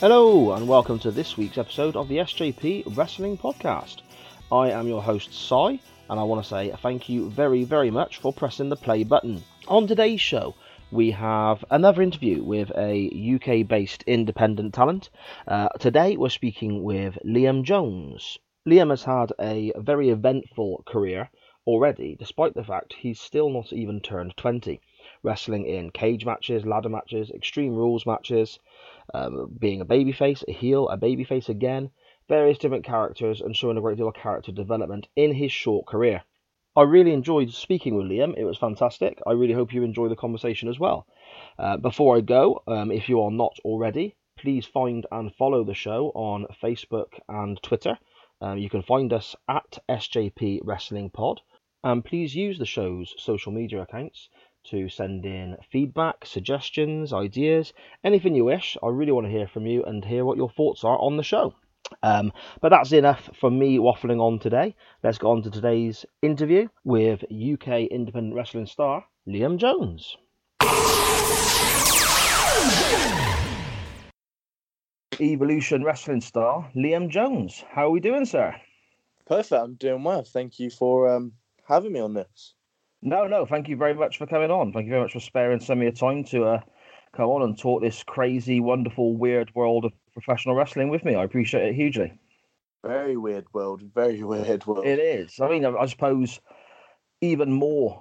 Hello and welcome to this week's episode of the SJP Wrestling Podcast. I am your host, Sai, and I want to say thank you very, very much for pressing the play button. On today's show, we have another interview with a UK-based independent talent. Today we're speaking with Liam Jones. Liam has had a very eventful career already, despite the fact he's still not even turned 20. Wrestling in cage matches, ladder matches, extreme rules matches, being a babyface, a heel, a babyface again, various different characters, and showing a great deal of character development in his short career. I really enjoyed speaking with Liam. It was fantastic. I really hope you enjoy the conversation as well. Before I go, if you are not already, please find and follow the show on Facebook and Twitter. You can find us at SJP Wrestling Pod, and please use the show's social media accounts to send in feedback, suggestions, ideas, anything you wish. I really want to hear from you and hear what your thoughts are on the show. But that's enough from me waffling on today. Let's go on to today's interview with UK independent wrestling star Liam Jones. Evolution wrestling star Liam Jones. How are we doing, sir? Perfect. I'm doing well. Thank you for having me on this. No, thank you very much for coming on. Thank you very much for sparing some of your time to come on and talk this crazy, wonderful, weird world of professional wrestling with me. I appreciate it hugely. Very weird world. It is. I mean, I suppose even more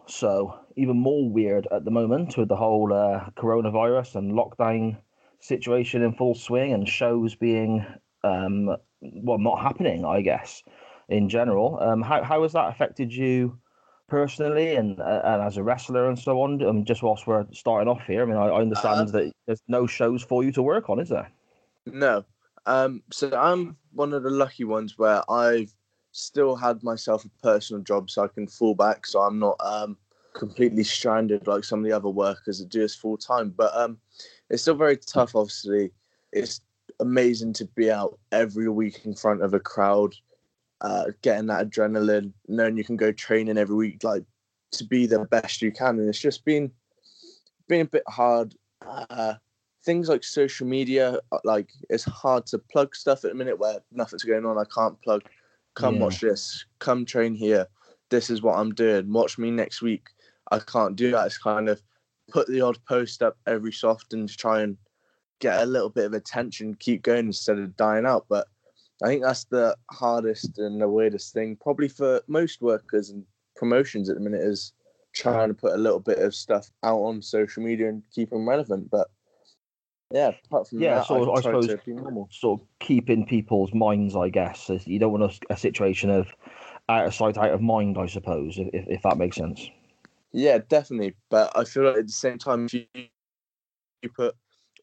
weird at the moment with the whole coronavirus and lockdown situation in full swing and shows being, not happening, I guess, in general. How has that affected you personally and as a wrestler and so on? Just whilst we're starting off here, I mean, I understand that there's no shows for you to work on, is there? No. So I'm one of the lucky ones where I've still had myself a personal job so I can fall back, so I'm not completely stranded like some of the other workers that do this full time. But it's still very tough, obviously. It's amazing to be out every week in front of a crowd, getting that adrenaline, knowing you can go training every week, like, to be the best you can. And it's just been a bit hard. Things like social media, like, it's hard to plug stuff at the minute where nothing's going on. I can't plug, Watch this, come train here, this is what I'm doing, watch me next week. I can't do that. It's kind of put the odd post up every so often to try and get a little bit of attention, keep going instead of dying out. But I think that's the hardest and the weirdest thing probably for most workers and promotions at the minute, is trying to put a little bit of stuff out on social media and keep them relevant. But yeah, apart from that, I suppose to be normal. Sort of keeping people's minds, I guess. You don't want a situation of out of sight, out of mind, I suppose, if that makes sense. Yeah, definitely. But I feel like at the same time, if you put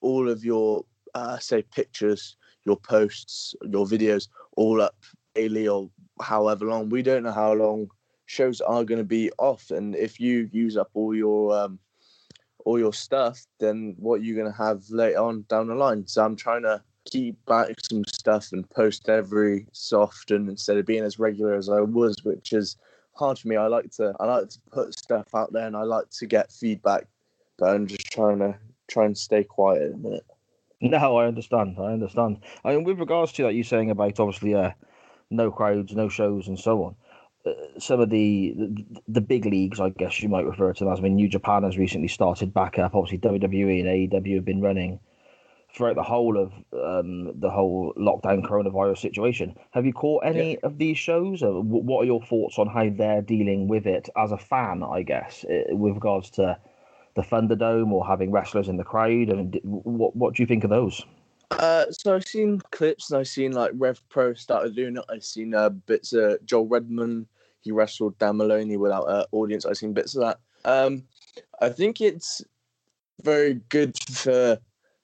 all of your, say, pictures, your posts, your videos, all up daily or however long. We don't know how long shows are going to be off. And if you use up all your stuff, then what are you going to have later on down the line? So I'm trying to keep back some stuff and post every so often instead of being as regular as I was, which is hard for me. I like to put stuff out there and I like to get feedback, but I'm just trying to stay quiet at the minute. No, I understand. I mean, with regards to that, you're saying about, obviously, no crowds, no shows, and so on. some of the big leagues, I guess you might refer to them as. I mean, New Japan has recently started back up. Obviously, WWE and AEW have been running throughout the whole of the whole lockdown coronavirus situation. Have you caught any of these shows? What are your thoughts on how they're dealing with it as a fan, I guess, with regards to the Thunderdome or having wrestlers in the crowd? And what do you think of those? So I've seen clips, and I've seen like Rev Pro started doing it. I've seen bits of Joel Redman. He wrestled Dan Maloney without an audience. I've seen bits of that. I think it's very good for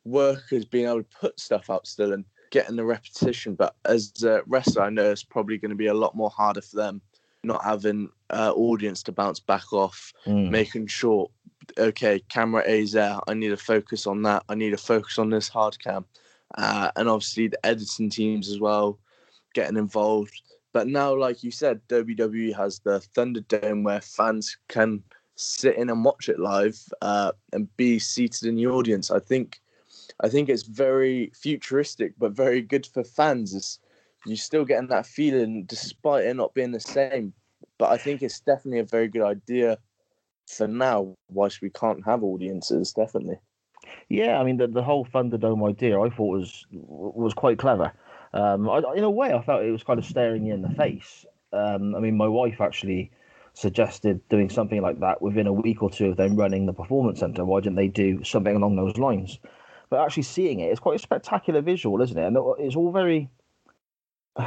workers being able to put stuff out still and getting the repetition. But as a wrestler, I know it's probably going to be a lot more harder for them not having audience to bounce back off, making sure, okay, camera A's there. I need to focus on that. I need to focus on this hard cam. And obviously the editing teams as well getting involved. But now, like you said, WWE has the Thunderdome where fans can sit in and watch it live and be seated in the audience. I think it's very futuristic, but very good for fans. You're still getting that feeling despite it not being the same. But I think it's definitely a very good idea for now, whilst we can't have audiences, definitely. Yeah, I mean, the whole Thunderdome idea I thought was quite clever. In a way, I felt it was kind of staring you in the face. I mean, my wife actually suggested doing something like that within a week or two of them running the Performance Centre. Why didn't they do something along those lines? But actually seeing it, it's quite a spectacular visual, isn't it? And it's all very,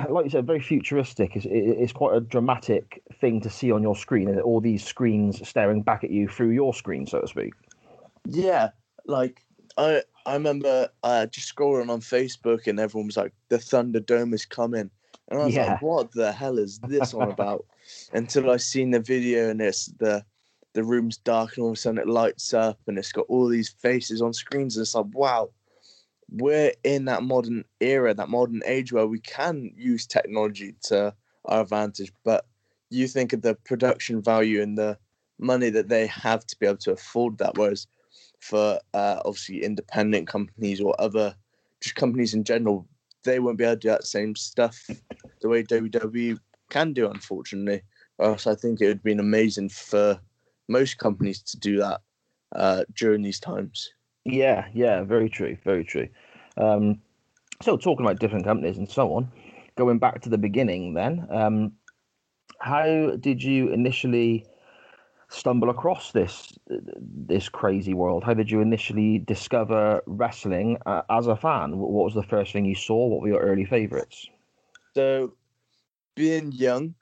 like you said, very futuristic. It's quite a dramatic thing to see on your screen, and all these screens staring back at you through your screen, so to speak. Yeah, like I remember just scrolling on Facebook, and everyone was like, "The Thunderdome is coming," and I was like, "What the hell is this on about?" Until I seen the video, and it's the room's dark, and all of a sudden it lights up, and it's got all these faces on screens, and it's like, wow. We're in that modern era, that modern age where we can use technology to our advantage. But you think of the production value and the money that they have to be able to afford that. Whereas for obviously independent companies or other just companies in general, they won't be able to do that same stuff the way WWE can do, unfortunately. Or else I think it would have been amazing for most companies to do that during these times. Yeah, very true, very true. So talking about different companies and so on, going back to the beginning then, how did you initially stumble across this crazy world? How did you initially discover wrestling as a fan? What was the first thing you saw? What were your early favourites? So, being young,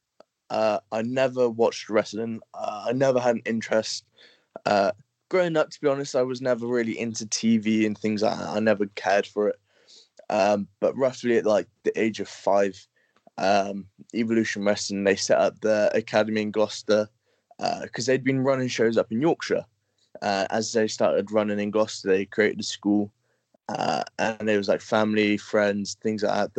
I never watched wrestling. I never had an interest. Growing up, to be honest, I was never really into TV and things like that. I never cared for it. But roughly at like the age of 5, Evolution Wrestling, they set up the academy in Gloucester because they'd been running shows up in Yorkshire. As they started running in Gloucester, they created a school. And it was like family, friends, things like that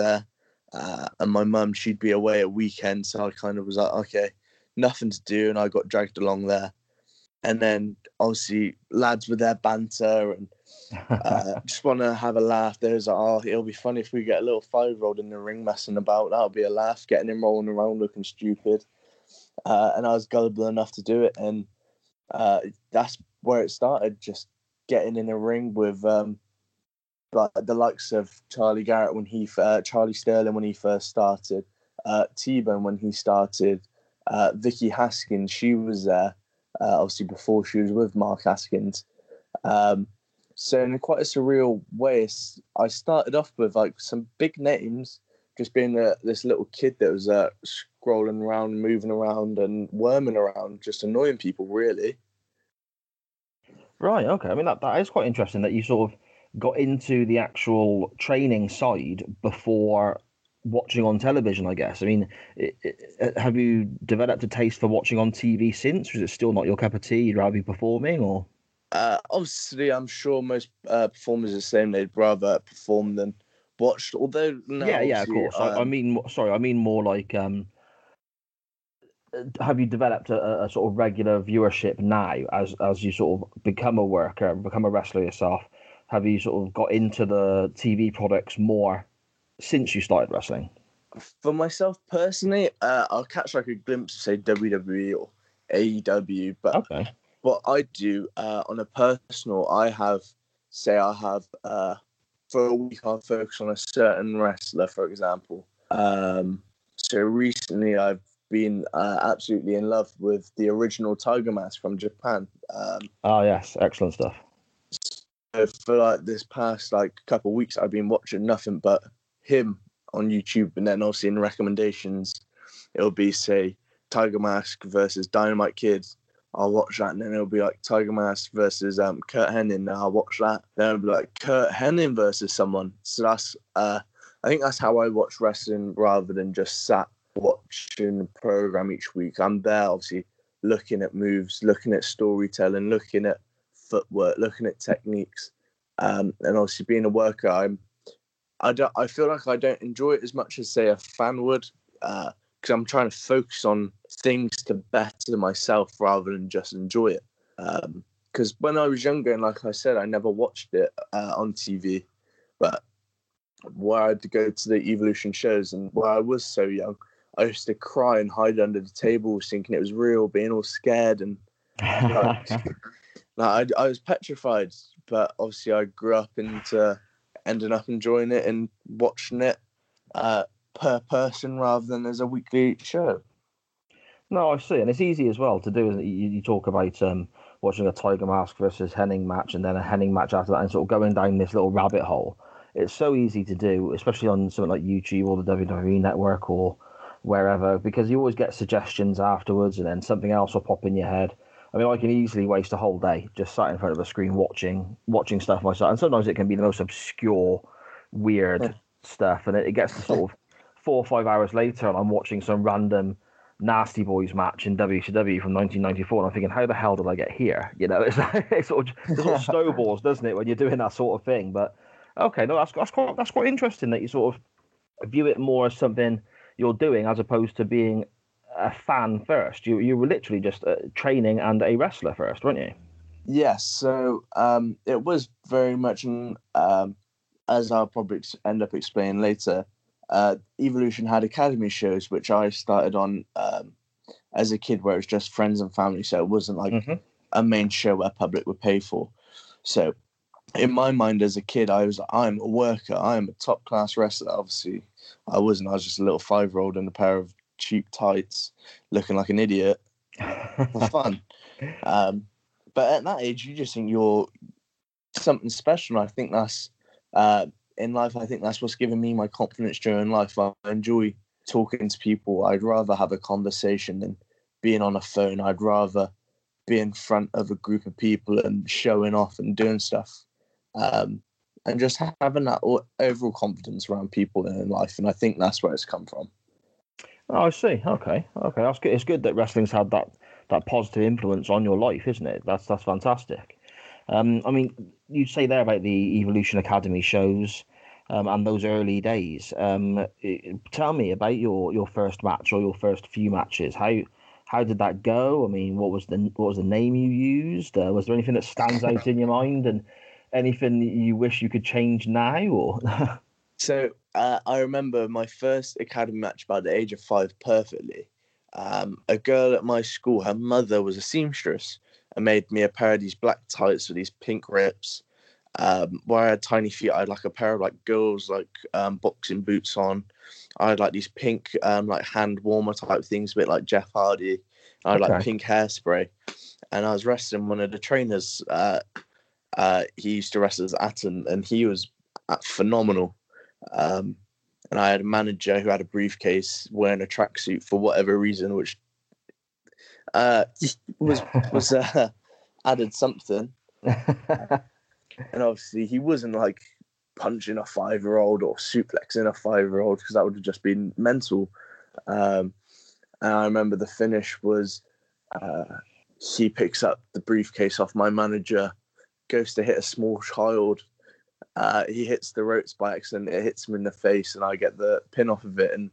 there. And my mum, she'd be away at weekends. So I kind of was like, okay, nothing to do. And I got dragged along there. And then, obviously, lads with their banter and just want to have a laugh. There's like, oh, it'll be funny if we get a little 5-year-old in the ring messing about. That'll be a laugh, getting him rolling around looking stupid. And I was gullible enough to do it. And that's where it started, just getting in a ring with like the likes of Charlie Garrett when Charlie Sterling when he first started, T-Bone when he started, Vicky Haskins, she was there. Obviously before she was with Mark Haskins. So in quite a surreal way, I started off with like some big names, just being this little kid that was scrolling around, moving around and worming around, just annoying people really. Right, okay. I mean, that is quite interesting that you sort of got into the actual training side before watching on television, I guess. I mean, have you developed a taste for watching on TV since? Or is it still not your cup of tea? You'd rather be performing, or? Obviously, I'm sure most performers are the same. They'd rather perform than watch. Although, no, yeah, of course. I mean more like, have you developed a sort of regular viewership now as you sort of become a worker, become a wrestler yourself? Have you sort of got into the TV products more since you started wrestling? For myself personally, I'll catch like a glimpse of say WWE or AEW, but what I do on a personal, I have for a week I'll focus on a certain wrestler, for example. So recently I've been absolutely in love with the original Tiger Mask from Japan. Oh yes, excellent stuff. So for like this past like couple of weeks, I've been watching nothing but him on YouTube, and then obviously in recommendations, it'll be say Tiger Mask versus Dynamite Kid. I'll watch that, and then it'll be like Tiger Mask versus Kurt Henning. I'll watch that. Then it'll be like Kurt Henning versus someone. So that's I think that's how I watch wrestling rather than just sat watching the program each week. I'm there obviously looking at moves, looking at storytelling, looking at footwork, looking at techniques, and obviously being a worker, I feel like I don't enjoy it as much as say a fan would, because I'm trying to focus on things to better myself rather than just enjoy it. Because when I was younger, and like I said, I never watched it on TV, but where I'd go to the Evolution shows and where I was so young, I used to cry and hide under the tables thinking it was real, being all scared, and I was petrified. But obviously I grew up into ending up enjoying it and watching it per person rather than as a weekly show. No, I see. And it's easy as well to do, isn't it? You talk about watching a Tiger Mask versus Henning match and then a Henning match after that, and sort of going down this little rabbit hole. It's so easy to do, especially on something like YouTube or the WWE Network or wherever, because you always get suggestions afterwards and then something else will pop in your head. I mean, I can easily waste a whole day just sat in front of a screen watching stuff myself. And sometimes it can be the most obscure, weird stuff. And it gets to sort of 4 or 5 hours later, and I'm watching some random Nasty Boys match in WCW from 1994. And I'm thinking, how the hell did I get here? You know, it sort of snowballs, doesn't it, when you're doing that sort of thing. But okay, no, that's quite interesting that you sort of view it more as something you're doing as opposed to being a fan first. You were literally just training and a wrestler first, weren't you? Yes, so it was very much, as I'll probably end up explaining later, Evolution had academy shows, which I started on as a kid, where it was just friends and family, so it wasn't like a main show where public would pay for. So in my mind as a kid, I was like, I'm a worker, I'm a top-class wrestler. Obviously, I wasn't. I was just a little 5-year-old in a pair of cheap tights looking like an idiot for fun. But at that age, you just think you're something special. And I think that's, in life, I think that's what's given me my confidence during life. I enjoy talking to people. I'd rather have a conversation than being on a phone. I'd rather be in front of a group of people and showing off and doing stuff. And just having that overall confidence around people in life. And I think that's where it's come from. Oh, I see. Okay. That's good. It's good that wrestling's had that positive influence on your life, isn't it? That's fantastic. I mean, you say there about the Evolution Academy shows and those early days. Tell me about your first match or your first few matches. How did that go? I mean, what was the name you used? Was there anything that stands out in your mind, and anything you wish you could change now? Or so. I remember my first academy match by the age of 5 perfectly. A girl at my school, her mother was a seamstress and made me a pair of these black tights with these pink rips. Where I had tiny feet, I had like a pair of like girls like boxing boots on. I had like these pink like hand warmer type things, a bit like Jeff Hardy. I had like pink hairspray, and I was wrestling one of the trainers. He used to wrestle as Atten, and he was phenomenal. And I had a manager who had a briefcase wearing a tracksuit for whatever reason, which was added something. And obviously, he wasn't like punching a 5-year-old or suplexing a 5-year-old, because that would have just been mental. And I remember the finish was he picks up the briefcase off my manager, goes to hit a small child. He hits the ropes by accident. It hits him in the face, and I get the pin off of it. And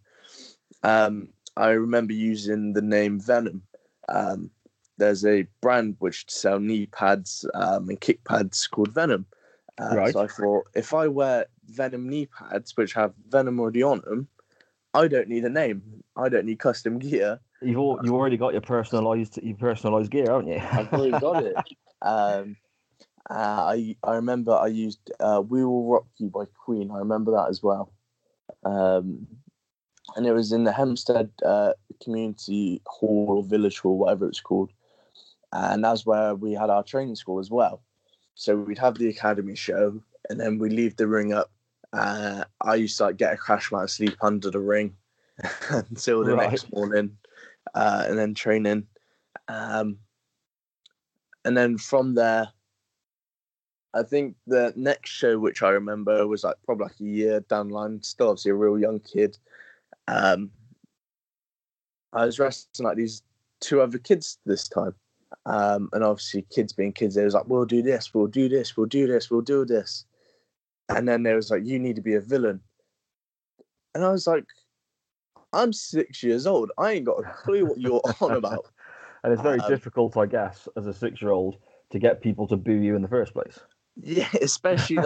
I remember using the name Venom. There's a brand which sell knee pads and kick pads called Venom. So I thought, if I wear Venom knee pads, which have Venom already on them, I don't need a name. I don't need custom gear. You already got your personalized gear, haven't you? I've already got it. I remember I used "We Will Rock You" by Queen. I remember that as well. And it was in the Hempstead Community Hall or Village Hall, whatever it's called. And that's where we had our training school as well. So we'd have the academy show, and then we'd leave the ring up. I used to get a crash mat and sleep under the ring until the next morning, and then training. And then from there, I think the next show, which I remember, was probably a year down the line, still obviously a real young kid. I was wrestling these two other kids this time. And obviously kids being kids, they was we'll do this, we'll do this, we'll do this, we'll do this. And then they was you need to be a villain. And I was I'm 6 years old. I ain't got a clue what you're on about. And it's very difficult, I guess, as a 6-year-old to get people to boo you in the first place. Yeah, especially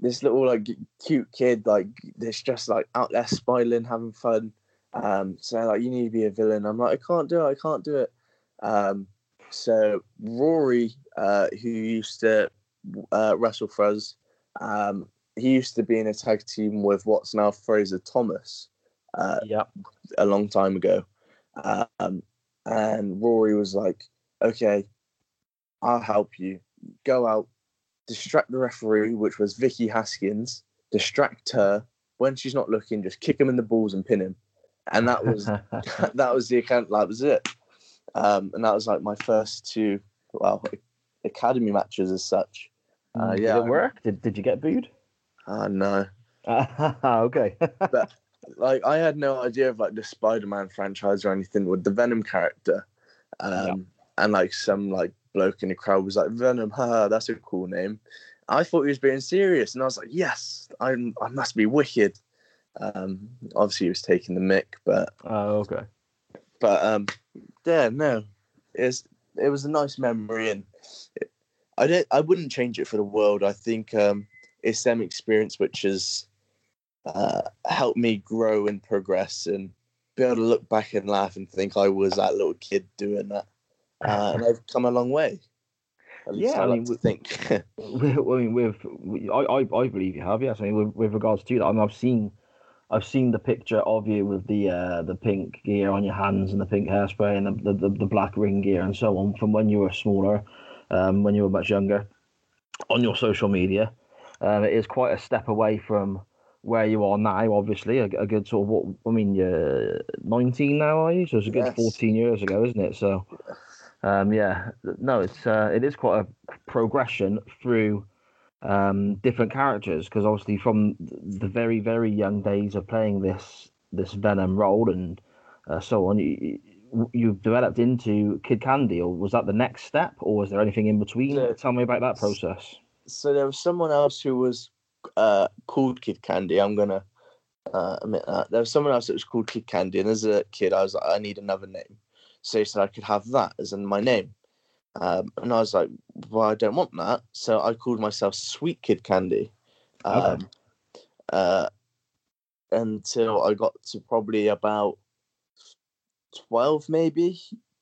this little cute kid that's just out there smiling, having fun. So you need to be a villain. I'm I can't do it. I can't do it. So Rory, who used to wrestle for us, he used to be in a tag team with what's now Fraser Thomas, a long time ago. And Rory was okay, I'll help you. Go out, distract the referee, which was Vicky Haskins, distract her. When she's not looking, just kick him in the balls and pin him. And that was the account. That was it. And that was my first two academy matches as such. Did it work? Did you get booed? No. Okay. But I had no idea of the Spider-Man franchise or anything with the Venom character. And some bloke in the crowd was Venom, that's a cool name. I thought he was being serious, and I was yes, I must be wicked. Obviously he was taking the mick, but okay. But yeah, no, it was a nice memory, and I wouldn't change it for the world. I think it's them experience which has helped me grow and progress and be able to look back and laugh and think I was that little kid doing that. And I've come a long way. At least I think. I believe you have. Yes, with regards to that, I've seen the picture of you with the pink gear on your hands and the pink hairspray and the black ring gear and so on from when you were smaller, when you were much younger, on your social media. It is quite a step away from where you are now. Obviously, a good sort of you're 19 now, are you? So it's a good 14 years ago, isn't it? So. It is quite a progression through different characters, because obviously from the very, very young days of playing this Venom role and so on, you've developed into Kid Candy, or was that the next step, or was there anything in between? No. Tell me about that process. So there was someone else who was called Kid Candy. I'm going to admit that. There was someone else that was called Kid Candy, and as a kid, I was I need another name. So he said I could have that as in my name. And I was well, I don't want that. So I called myself Sweet Kid Candy. Until I got to probably about 12, maybe.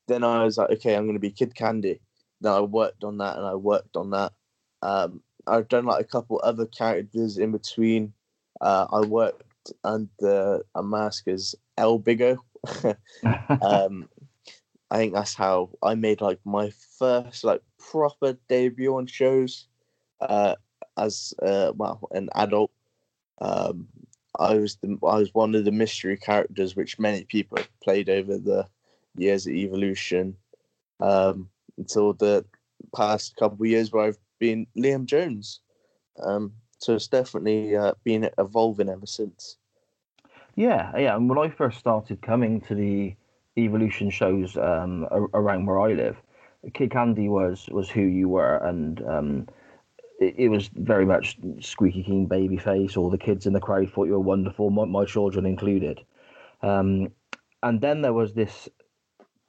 Then I was okay, I'm going to be Kid Candy. Then I worked on that and I worked on that. I've done a couple other characters in between. I worked under a mask as El Bigo. I think that's how I made my first proper debut on shows as an adult. I was one of the mystery characters which many people have played over the years at Evolution, until the past couple of years where I've been Liam Jones. So it's definitely been evolving ever since. Yeah. And when I first started coming to the Evolution shows around where I live, Kid Candy was who you were, and it was very much squeaky keen baby face. All the kids in the crowd thought you were wonderful, my children included. And then there was this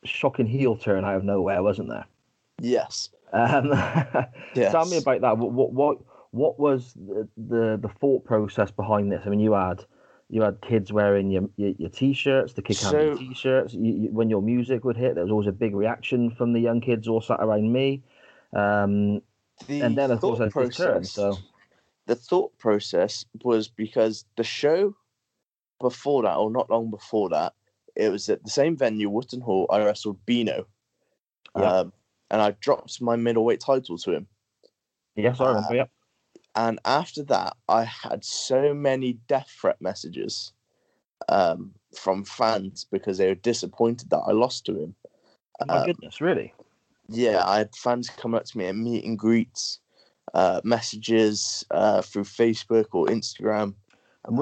shocking heel turn out of nowhere, wasn't there? Yes. Yes. Tell me about that. What was the thought process behind this? I mean, you had You had kids wearing your T-shirts, the kick handle T-shirts. When your music would hit, there was always a big reaction from the young kids all sat around me. And then, of course, I did turn. So the thought process was because the show before that, or not long before that, it was at the same venue, Wootton Hall. I wrestled Bino, and I dropped my middleweight title to him. Yes, I remember. Yep. And after that, I had so many death threat messages from fans because they were disappointed that I lost to him. Oh my goodness, really? Yeah, I had fans come up to me at meet and greets, messages through Facebook or Instagram. And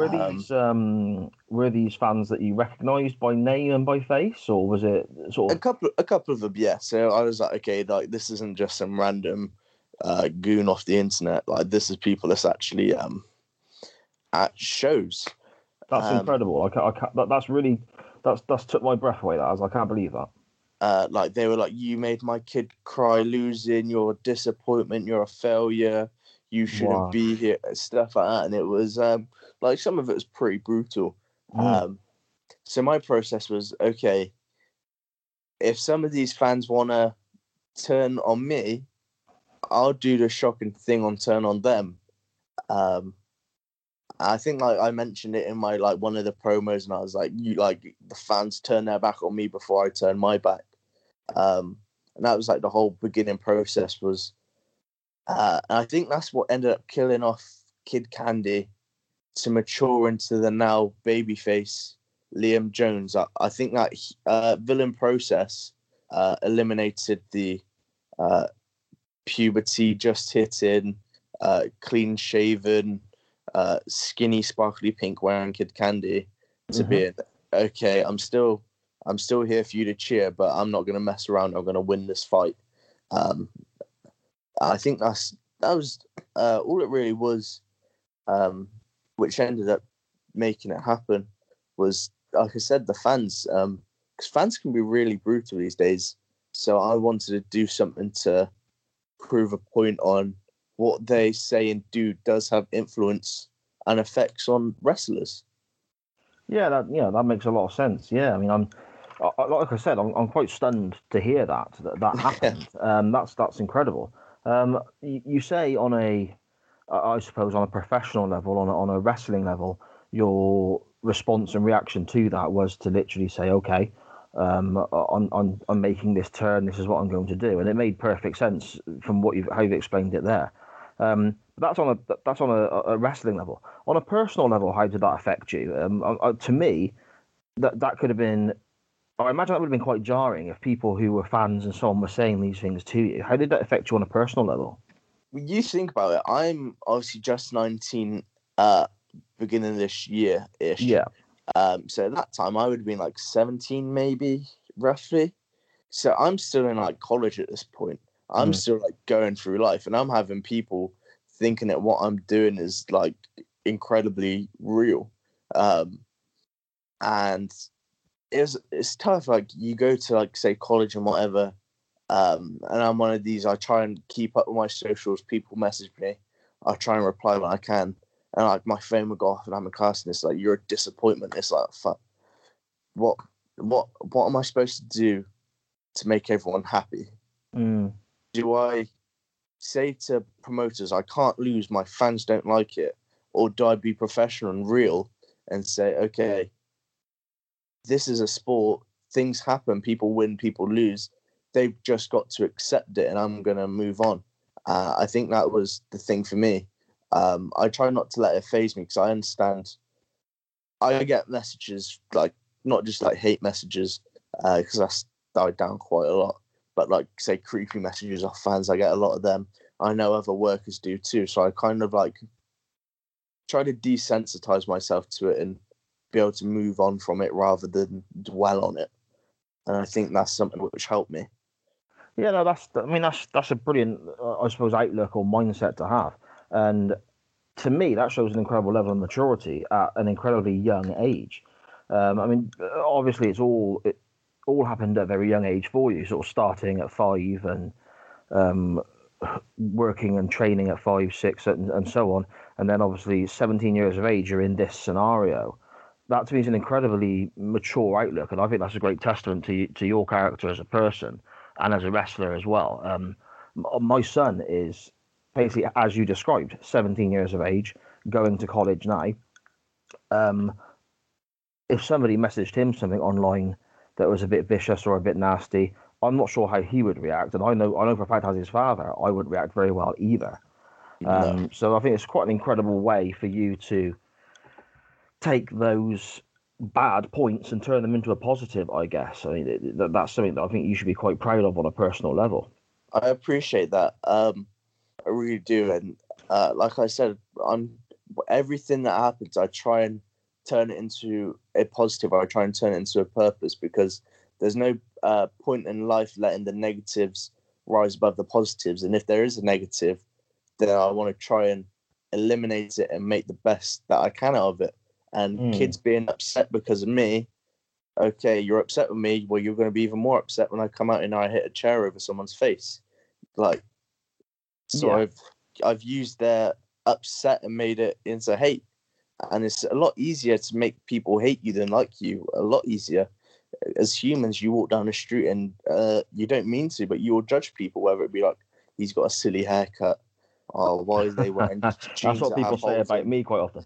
were these fans that you recognised by name and by face, or was it sort of a couple of them? Yeah. So I was like, okay, like this isn't just some random goon off the internet. Like this is people that's actually at shows. That's incredible. That's took my breath away. I can't believe that. Like they were like, you made my kid cry, losing your disappointment. You're a failure. You shouldn't be here, stuff like that. And it was like some of it was pretty brutal. So my process was, okay, if some of these fans want to turn on me, I'll do the shocking thing on turn on them. I think like I mentioned it in my like one of the promos, and I was like, you like the fans turn their back on me before I turn my back. And that was like the whole beginning process was. And I think that's what ended up killing off Kid Candy to mature into the now babyface Liam Jones. I think that villain process eliminated the puberty, just hitting, clean shaven, skinny, sparkly pink wearing Kid Candy to be okay. I'm still here for you to cheer, but I'm not going to mess around. I'm going to win this fight. I think that was all it really was, which ended up making it happen was, like I said, the fans, because fans can be really brutal these days. So I wanted to do something to prove a point on what they say and do does have influence and effects on wrestlers. Yeah, that makes a lot of sense. Yeah, I mean, I'm quite stunned to hear that happened. That's incredible. You say on I suppose on a professional level, on a wrestling level, your response and reaction to that was to literally say, okay, I'm making this turn. This is what I'm going to do, and it made perfect sense from how you've explained it there. That's on a wrestling level. On a personal level, how did that affect you? To me, that could have been. I imagine that would have been quite jarring if people who were fans and so on were saying these things to you. How did that affect you on a personal level? When you think about it, I'm obviously just 19, beginning of this year-ish. Yeah. So at that time, I would have been like 17 maybe, roughly. So I'm still in like college at this point. I'm still like going through life, and I'm having people thinking that what I'm doing is like incredibly real. And... It's tough. Like you go to like say college and whatever, and I'm one of these. I try and keep up with my socials. People message me, I try and reply when I can, and like my phone will go off and I'm in class, and it's like you're a disappointment. It's like fuck. What am I supposed to do to make everyone happy? Do I say to promoters I can't lose? My fans don't like it, or do I be professional and real and say okay? This is a sport. Things happen. People win. People lose. They've just got to accept it, and I'm going to move on. I think that was the thing for me. I try not to let it faze me because I understand. I get messages like not just like hate messages because that's died down quite a lot, but like say creepy messages off fans. I get a lot of them. I know other workers do too, so I kind of like try to desensitize myself to it and be able to move on from it rather than dwell on it, and I think that's something which helped me. Yeah, no, that's a brilliant, I suppose, outlook or mindset to have, and to me that shows an incredible level of maturity at an incredibly young age. I mean, obviously it all happened at a very young age for you, sort of starting at 5 and working and training at 5, 6, and so on, and then obviously 17 years of age you're in this scenario. that to me is an incredibly mature outlook, and I think that's a great testament to your character as a person and as a wrestler as well. My son is basically, as you described, 17 years of age, going to college now. If somebody messaged him something online that was a bit vicious or a bit nasty, I'm not sure how he would react, and I know for a fact as his father, I wouldn't react very well either. No. So I think it's quite an incredible way for you to take those bad points and turn them into a positive, I guess. I mean, that's something that I think you should be quite proud of on a personal level. I appreciate that. I really do. And like I said, everything that happens, I try and turn it into a positive. I try and turn it into a purpose, because there's no point in life letting the negatives rise above the positives. And if there is a negative, then I want to try and eliminate it and make the best that I can out of it. And kids being upset because of me, okay, you're upset with me, well, you're going to be even more upset when I come out and I hit a chair over someone's face. Like, so yeah. I've used their upset and made it into hate. And it's a lot easier to make people hate you than like you, a lot easier. As humans, you walk down the street and you don't mean to, but you will judge people, whether it be like, he's got a silly haircut, oh, why is they wearing jeans? That's what people say about me quite often.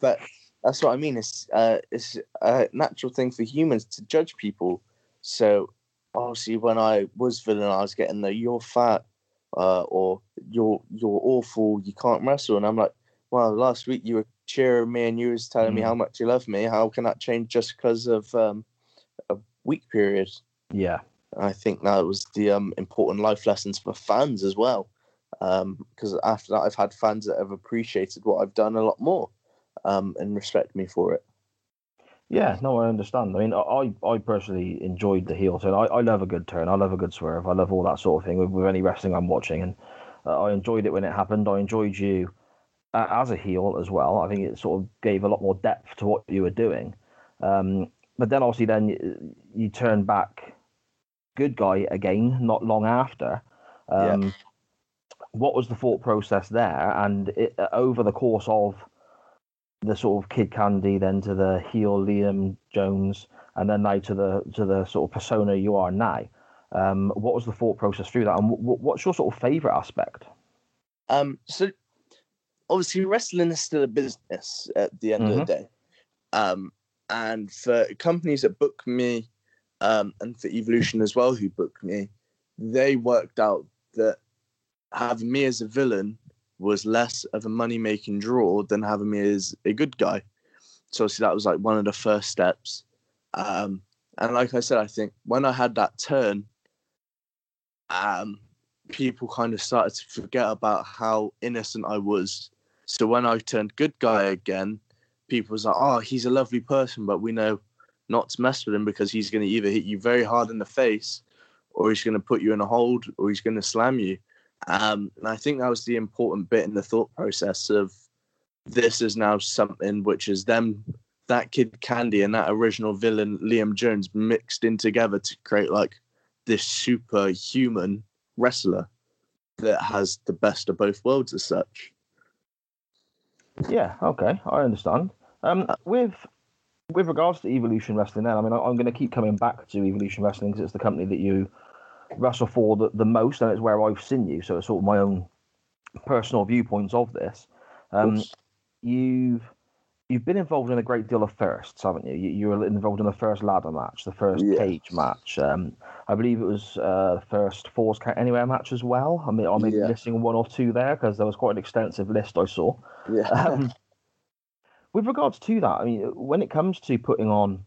But that's what I mean. It's a natural thing for humans to judge people. So obviously, when I was villain, I was getting the "you're fat" or "you're awful, you can't wrestle," and I'm like, "Well, last week you were cheering me and you was telling me how much you love me. How can that change just because of a week period?" Yeah, I think that was the important life lessons for fans as well. Because after that, I've had fans that have appreciated what I've done a lot more and respect me for it. Yeah, no, I understand. I mean, I personally enjoyed the heel turn. I love a good turn. I love a good swerve. I love all that sort of thing with any wrestling I'm watching. And I enjoyed it when it happened. I enjoyed you as a heel as well. I think it sort of gave a lot more depth to what you were doing. But then, obviously, you turn back good guy again not long after. Yeah. What was the thought process there? And over the course of the sort of Kid Candy, then to the heel Liam Jones, and then now to the sort of persona you are now, what was the thought process through that? And what's your sort of favourite aspect? So obviously wrestling is still a business at the end of the day. And for companies that book me and for Evolution as well who booked me, they worked out that having me as a villain was less of a money-making draw than having me as a good guy. So obviously that was like one of the first steps. And like I said, I think when I had that turn, people kind of started to forget about how innocent I was. So when I turned good guy again, people was like, "Oh, he's a lovely person, but we know not to mess with him because he's going to either hit you very hard in the face or he's going to put you in a hold or he's going to slam you." And I think that was the important bit in the thought process of this is now something which is them, that Kid Candy and that original villain Liam Jones mixed in together to create like this superhuman wrestler that has the best of both worlds as such. Yeah, okay, I understand. With regards to Evolution Wrestling then, I mean, I'm going to keep coming back to Evolution Wrestling because it's the company that you wrestle for the most, and it's where I've seen you, so it's sort of my own personal viewpoints of this. You've been involved in a great deal of firsts, haven't you? You were involved in the first ladder match, the first cage match. I believe it was first Falls Count Anywhere match as well. I mean, I may be missing one or two there because there was quite an extensive list I saw. Yeah. With regards to that, I mean, when it comes to putting on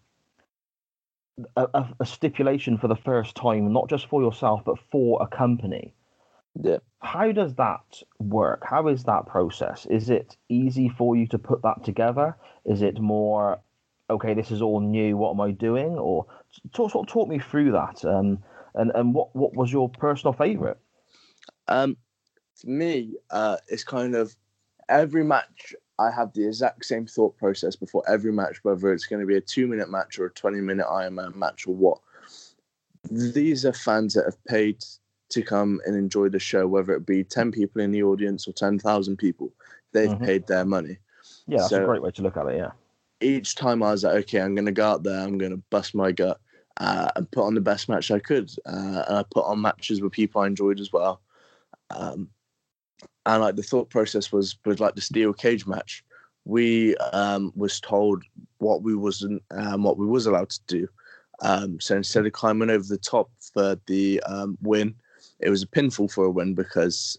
a stipulation for the first time, not just for yourself but for a company, how does that work? How is that process? Is it easy for you to put that together? Is it more, okay, this is all new, what am I doing? Or talk me through that, and what was your personal favorite? For me, it's kind of every match I have the exact same thought process before every match, whether it's going to be a 2-minute match or a 20-minute Ironman match or what. These are fans that have paid to come and enjoy the show, whether it be 10 people in the audience or 10,000 people. They've paid their money. Yeah, that's a great way to look at it, yeah. each time I was like, okay, I'm going to go out there, I'm going to bust my gut and put on the best match I could. And I put on matches with people I enjoyed as well. And like the thought process was like the steel cage match. We was told what we wasn't, what we was allowed to do. So instead of climbing over the top for the win, it was a pinfall for a win because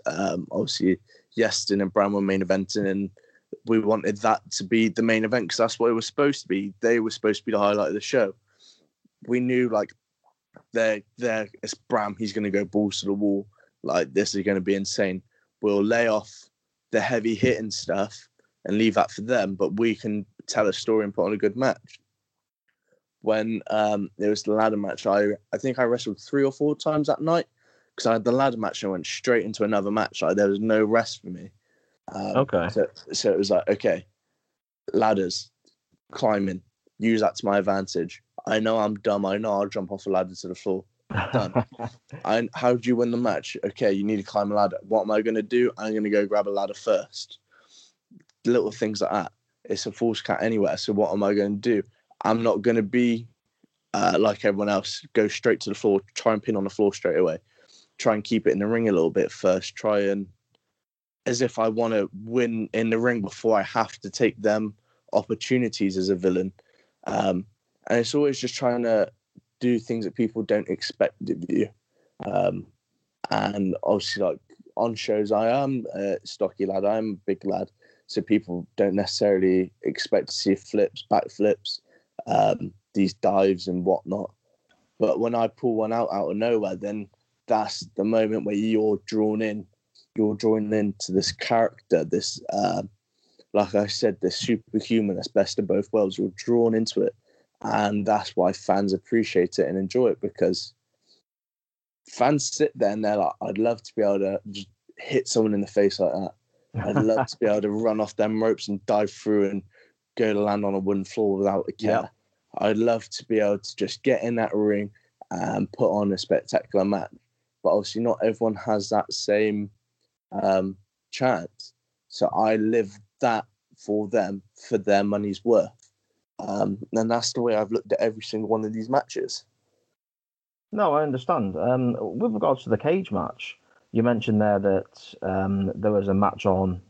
obviously Yestin and Brown were main eventing, and we wanted that to be the main event because that's what it was supposed to be. They were supposed to be the highlight of the show. We knew like they're it's Bram, he's going to go balls to the wall. Like this is going to be insane. We'll lay off the heavy hitting stuff and leave that for them, but we can tell a story and put on a good match. When it was the ladder match, I think I wrestled 3 or 4 times that night because I had the ladder match and I went straight into another match. Like there was no rest for me. Okay. So it was like, okay, ladders, climbing, use that to my advantage. I know I'm dumb. I know I'll jump off a ladder to the floor. Done. How do you win the match? Okay, you need to climb a ladder. What am I going to do? I'm going to go grab a ladder first. Little things like that. It's a false count anywhere. So what am I going to do? I'm not going to be like everyone else. Go straight to the floor. Try and pin on the floor straight away. Try and keep it in the ring a little bit first. Try and as if I want to win in the ring before I have to take them opportunities as a villain. And it's always just trying to do things that people don't expect of you. And obviously, like on shows, I am a stocky lad. I'm a big lad. So people don't necessarily expect to see flips, back flips, these dives and whatnot. But when I pull one out of nowhere, then that's the moment where you're drawn in. You're drawn into this character, this, like I said, this superhuman, that's best of both worlds. You're drawn into it. And that's why fans appreciate it and enjoy it, because fans sit there and they're like, I'd love to be able to just hit someone in the face like that. I'd love to be able to run off them ropes and dive through and go to land on a wooden floor without a care. Yep. I'd love to be able to just get in that ring and put on a spectacular match. But obviously not everyone has that same chance. So I live that for them, for their money's worth. And that's the way I've looked at every single one of these matches. No, I understand. With regards to the cage match, you mentioned there that there was a match on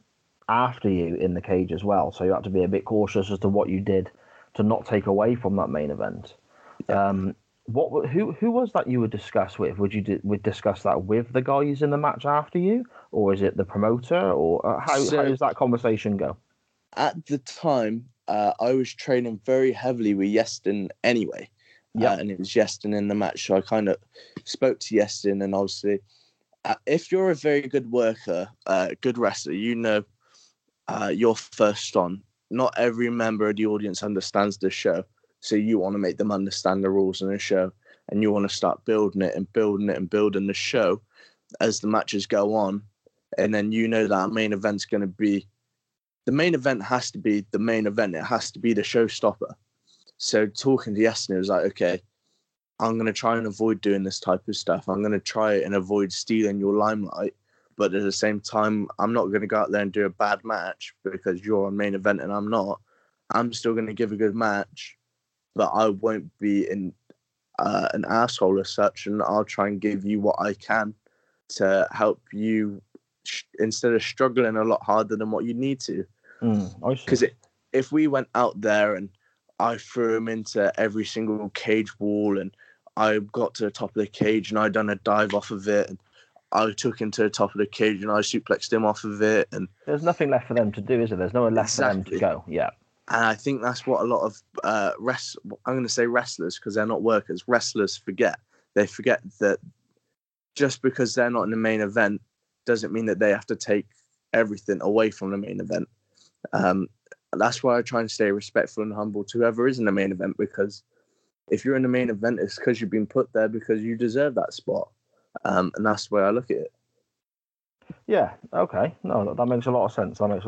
after you in the cage as well, so you had to be a bit cautious as to what you did to not take away from that main event. Yeah. Who was that you would discuss with? Would you discuss that with the guys in the match after you, or is it the promoter, or how does that conversation go? At the time, I was training very heavily with Yestin anyway. Yeah. And it was Yestin in the match. So I kind of spoke to Yestin, and obviously if you're a very good worker, good wrestler, you know, you're first on. Not every member of the audience understands the show. So you want to make them understand the rules in the show, and you want to start building it and building it and building the show as the matches go on. And then, you know, that main event's going to be, the main event has to be the main event. It has to be the showstopper. So talking to Yestin, it was like, okay, I'm going to try and avoid doing this type of stuff. I'm going to try and avoid stealing your limelight. But at the same time, I'm not going to go out there and do a bad match because you're on main event and I'm not. I'm still going to give a good match, but I won't be an asshole as such. And I'll try and give you what I can to help you instead of struggling a lot harder than what you need to. Because if we went out there and I threw him into every single cage wall and I got to the top of the cage and I done a dive off of it and I took him to the top of the cage and I suplexed him off of it, and there's nothing left for them to do, is there? There's nowhere left for them to go. Yeah. And I think that's what a lot of I'm going to say wrestlers, because they're not workers, wrestlers forget. They forget that just because they're not in the main event doesn't mean that they have to take everything away from the main event. That's why I try and stay respectful and humble to whoever is in the main event, because if you're in the main event, it's because you've been put there because you deserve that spot. And that's the way I look at it. Yeah, okay. No, that makes a lot of sense. I mean,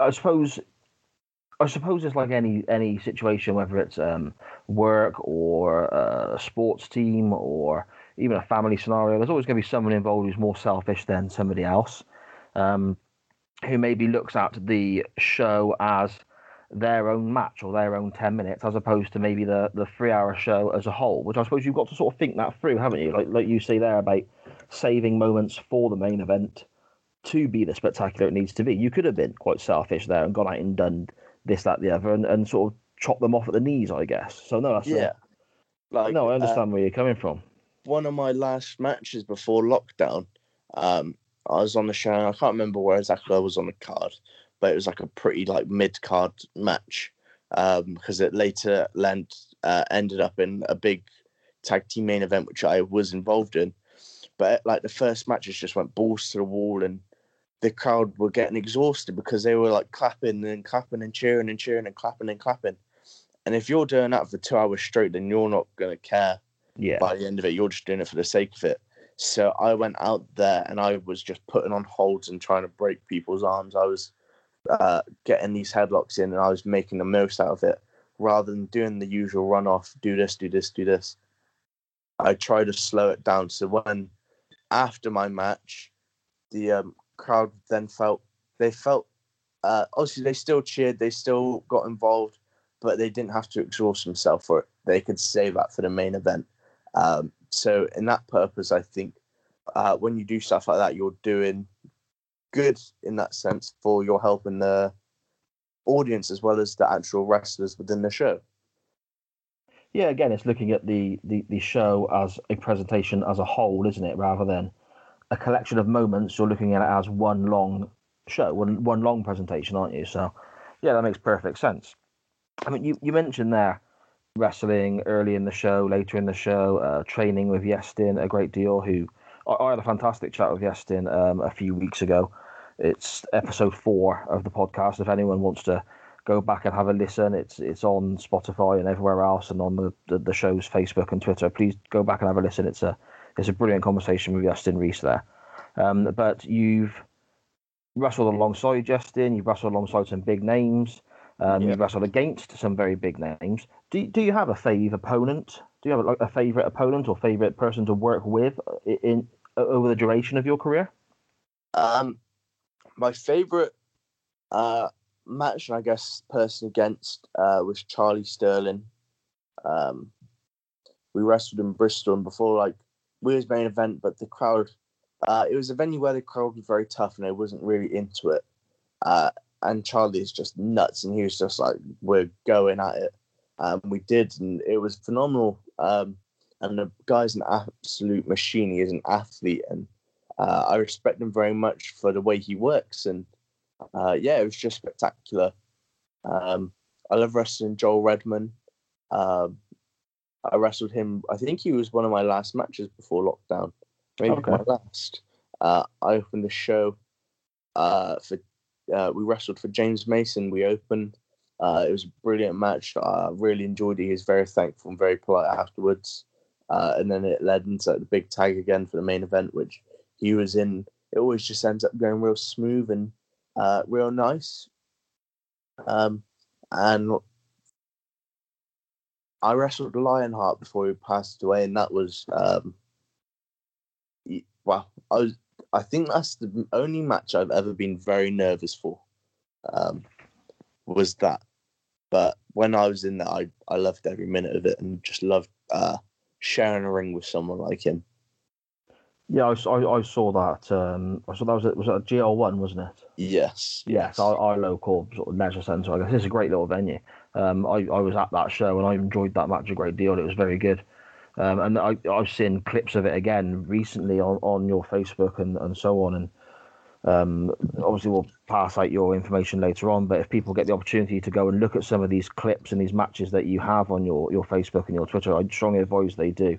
I suppose it's like any situation, whether it's work or a sports team or even a family scenario, there's always going to be someone involved who's more selfish than somebody else. who maybe looks at the show as their own match or their own 10 minutes, as opposed to maybe the 3-hour show as a whole, which I suppose you've got to sort of think that through, haven't you? Like you say there about saving moments for the main event to be the spectacular it needs to be. You could have been quite selfish there and gone out and done this, that, the other, and sort of chopped them off at the knees, I guess. So, no, that's yeah. No, I understand where you're coming from. One of my last matches before lockdown, I was on the show. I can't remember where exactly I was on the card, but it was like a pretty like mid-card match, because it later ended up in a big tag team main event, which I was involved in. But like the first matches just went balls to the wall, and the crowd were getting exhausted because they were like clapping and clapping and cheering and cheering and clapping and clapping. And if you're doing that for 2 hours straight, then you're not going to care. Yeah. By the end of it, you're just doing it for the sake of it. So I went out there and I was just putting on holds and trying to break people's arms. I was getting these headlocks in, and I was making the most out of it rather than doing the usual run off, do this, do this, do this. I try to slow it down. So when after my match, the crowd then felt obviously they still cheered, they still got involved, but they didn't have to exhaust themselves for it. They could save that for the main event. So in that purpose, I think when you do stuff like that, you're doing good in that sense, for you're helping the audience as well as the actual wrestlers within the show. Yeah, again, it's looking at the show as a presentation as a whole, isn't it? Rather than a collection of moments, you're looking at it as one long show, one long presentation, aren't you? So, yeah, that makes perfect sense. I mean, you mentioned there wrestling early in the show, later in the show, training with Yestin a great deal, who I had a fantastic chat with Yestin a few weeks ago. It's episode 4 of the podcast. If anyone wants to go back and have a listen, it's on Spotify and everywhere else, and on the show's Facebook and Twitter. Please go back and have a listen. It's a brilliant conversation with Yestin Reese there. But you've wrestled alongside Yestin. You've wrestled alongside some big names. Yeah. You've wrestled against some very big names. Do you have a fave opponent? Do you have a favourite opponent or favourite person to work with in over the duration of your career? My favourite match, and I guess person against, was Charlie Sterling. We wrestled in Bristol, and before we was main event, but the crowd, it was a venue where the crowd was very tough, and they wasn't really into it. And Charlie is just nuts, and he was just like, we're going at it. We did, and it was phenomenal. And the guy's an absolute machine. He is an athlete, and I respect him very much for the way he works. And it was just spectacular. I love wrestling Joel Redman. I wrestled him. I think he was one of my last matches before lockdown. Maybe okay. My last. I opened the show for. We wrestled for James Mason. We opened. It was a brilliant match. I really enjoyed it. He was very thankful and very polite afterwards. And then it led into the big tag again for the main event, which he was in. It always just ends up going real smooth and real nice. And I wrestled Lionheart before he passed away, and that was I think that's the only match I've ever been very nervous for, was that. But when I was in that, I loved every minute of it, and just loved sharing a ring with someone like him. Yeah, I saw that. I saw that was a GL1, wasn't it? Yes. Our local sort of leisure centre. I guess it's a great little venue. I was at that show, and I enjoyed that match a great deal. It was very good. And I've seen clips of it again recently on your Facebook and so on. And obviously, we'll pass out your information later on. But if people get the opportunity to go and look at some of these clips and these matches that you have on your Facebook and your Twitter, I strongly advise they do.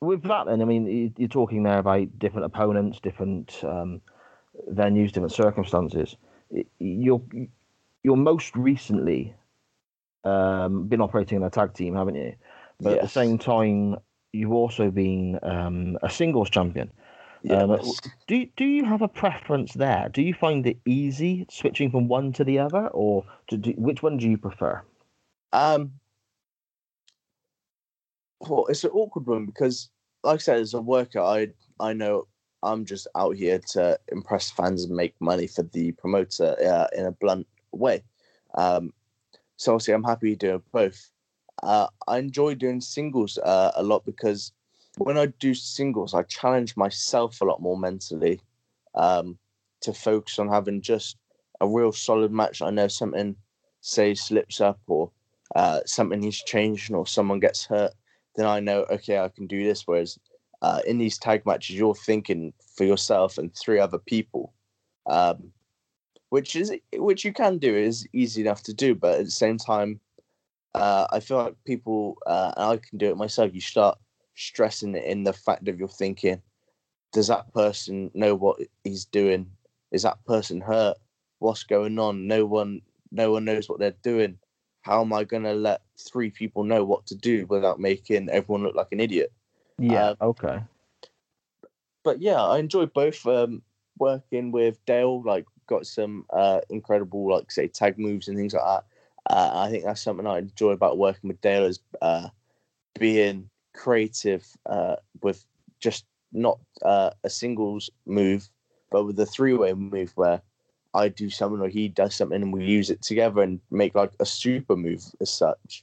With that, then, I mean, you're talking there about different opponents, different venues, different circumstances. You're most recently been operating in a tag team, haven't you? But yes. At the same time, you've also been a singles champion. Yes. Do you have a preference there? Do you find it easy switching from one to the other, or which one do you prefer? Well, it's an awkward one because, like I said, as a worker, I know I'm just out here to impress fans and make money for the promoter in a blunt way. So obviously I'm happy doing both. I enjoy doing singles a lot because when I do singles, I challenge myself a lot more mentally to focus on having just a real solid match. I know something, say, slips up or something needs changing or someone gets hurt, then I know, okay, I can do this. Whereas in these tag matches, you're thinking for yourself and three other people, which you can do. It is easy enough to do, but at the same time, I feel like people, and I can do it myself, you start stressing it in the fact of you're thinking, does that person know what he's doing? Is that person hurt? What's going on? No one knows what they're doing. How am I going to let three people know what to do without making everyone look like an idiot? Yeah, okay. But yeah, I enjoy both. Working with Dale, like, got some incredible, like, say, tag moves and things like that. I think that's something I enjoy about working with Dale is being creative with just not a singles move, but with a three-way move where I do something or he does something and we use it together and make, like, a super move as such.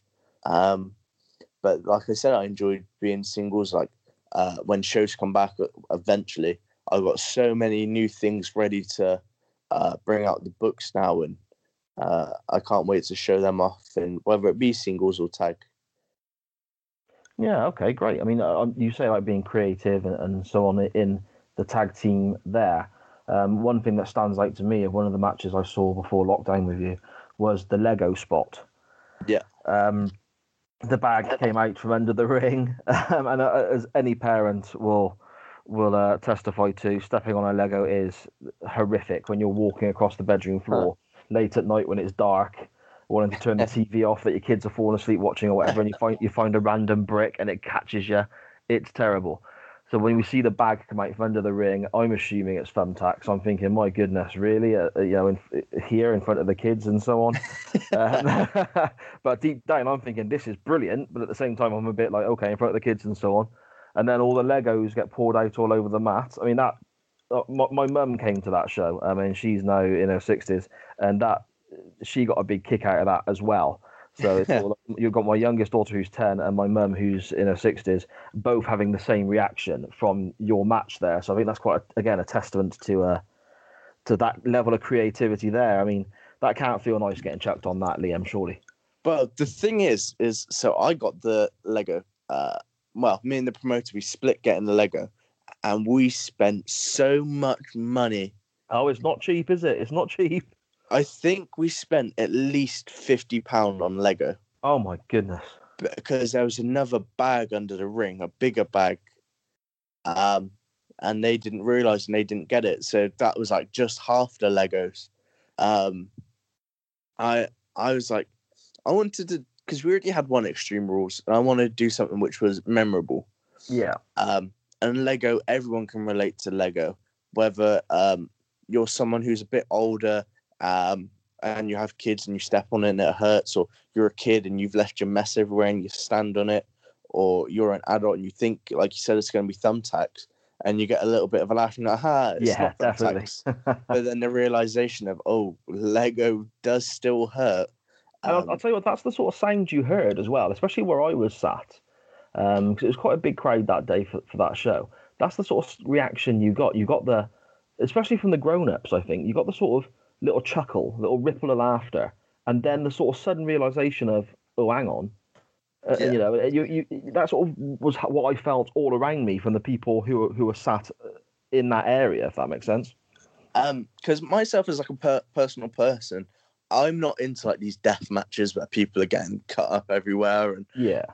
But like I said, I enjoyed being singles. Like, when shows come back eventually, I've got so many new things ready to bring out the books now, and I can't wait to show them off, and whether it be singles or tag. Yeah, okay, great. I mean, you say, like, being creative and so on in the tag team there. One thing that stands out to me of one of the matches I saw before lockdown with you was the Lego spot. Yeah. The bag came out from under the ring, and as any parent will testify to, stepping on a Lego is horrific when you're walking across the bedroom floor late at night when it's dark, wanting to turn the TV off that your kids are falling asleep watching or whatever, and you find a random brick and it catches you. It's terrible. So when we see the bag come out from under the ring, I'm assuming it's thumbtacks. I'm thinking, my goodness, really? Here in front of the kids and so on. But deep down, I'm thinking, this is brilliant. But at the same time, I'm a bit like, okay, in front of the kids and so on. And then all the Legos get poured out all over the mat. I mean, that my mum came to that show. I mean, she's now in her 60s, and that she got a big kick out of that as well. So it's all, you've got my youngest daughter who's 10 and my mum who's in her 60s, both having the same reaction from your match there. So I think that's quite, again, a testament to that level of creativity there. I mean, that can't feel nice getting chucked on that, Liam, surely. But the thing is so I got the Lego. Me and the promoter, we split getting the Lego, and we spent so much money. Oh, it's not cheap, is it? It's not cheap. I think we spent at least £50 on Lego. Oh, my goodness. Because there was another bag under the ring, a bigger bag, and they didn't realise and they didn't get it. So that was, like, just half the Legos. I was like, I wanted to, because we already had one Extreme Rules, and I wanted to do something which was memorable. Yeah. And Lego, everyone can relate to Lego, whether you're someone who's a bit older, and you have kids and you step on it and it hurts, or you're a kid and you've left your mess everywhere and you stand on it, or you're an adult and you think, like you said, it's going to be thumbtacks, and you get a little bit of a laugh and you're like, it's not thumbtacks. Definitely. But then the realization of, Lego does still hurt. I'll tell you what, that's the sort of sound you heard as well, especially where I was sat, because it was quite a big crowd that day for that show. That's the sort of reaction you got. You got the, especially from the grown-ups, I think, you got the sort of little chuckle, little ripple of laughter, and then the sort of sudden realisation of, hang on. Yeah. You know, that sort of was what I felt all around me from the people who were sat in that area, if that makes sense. Because myself as, like, a personal person, I'm not into, like, these death matches where people are getting cut up everywhere and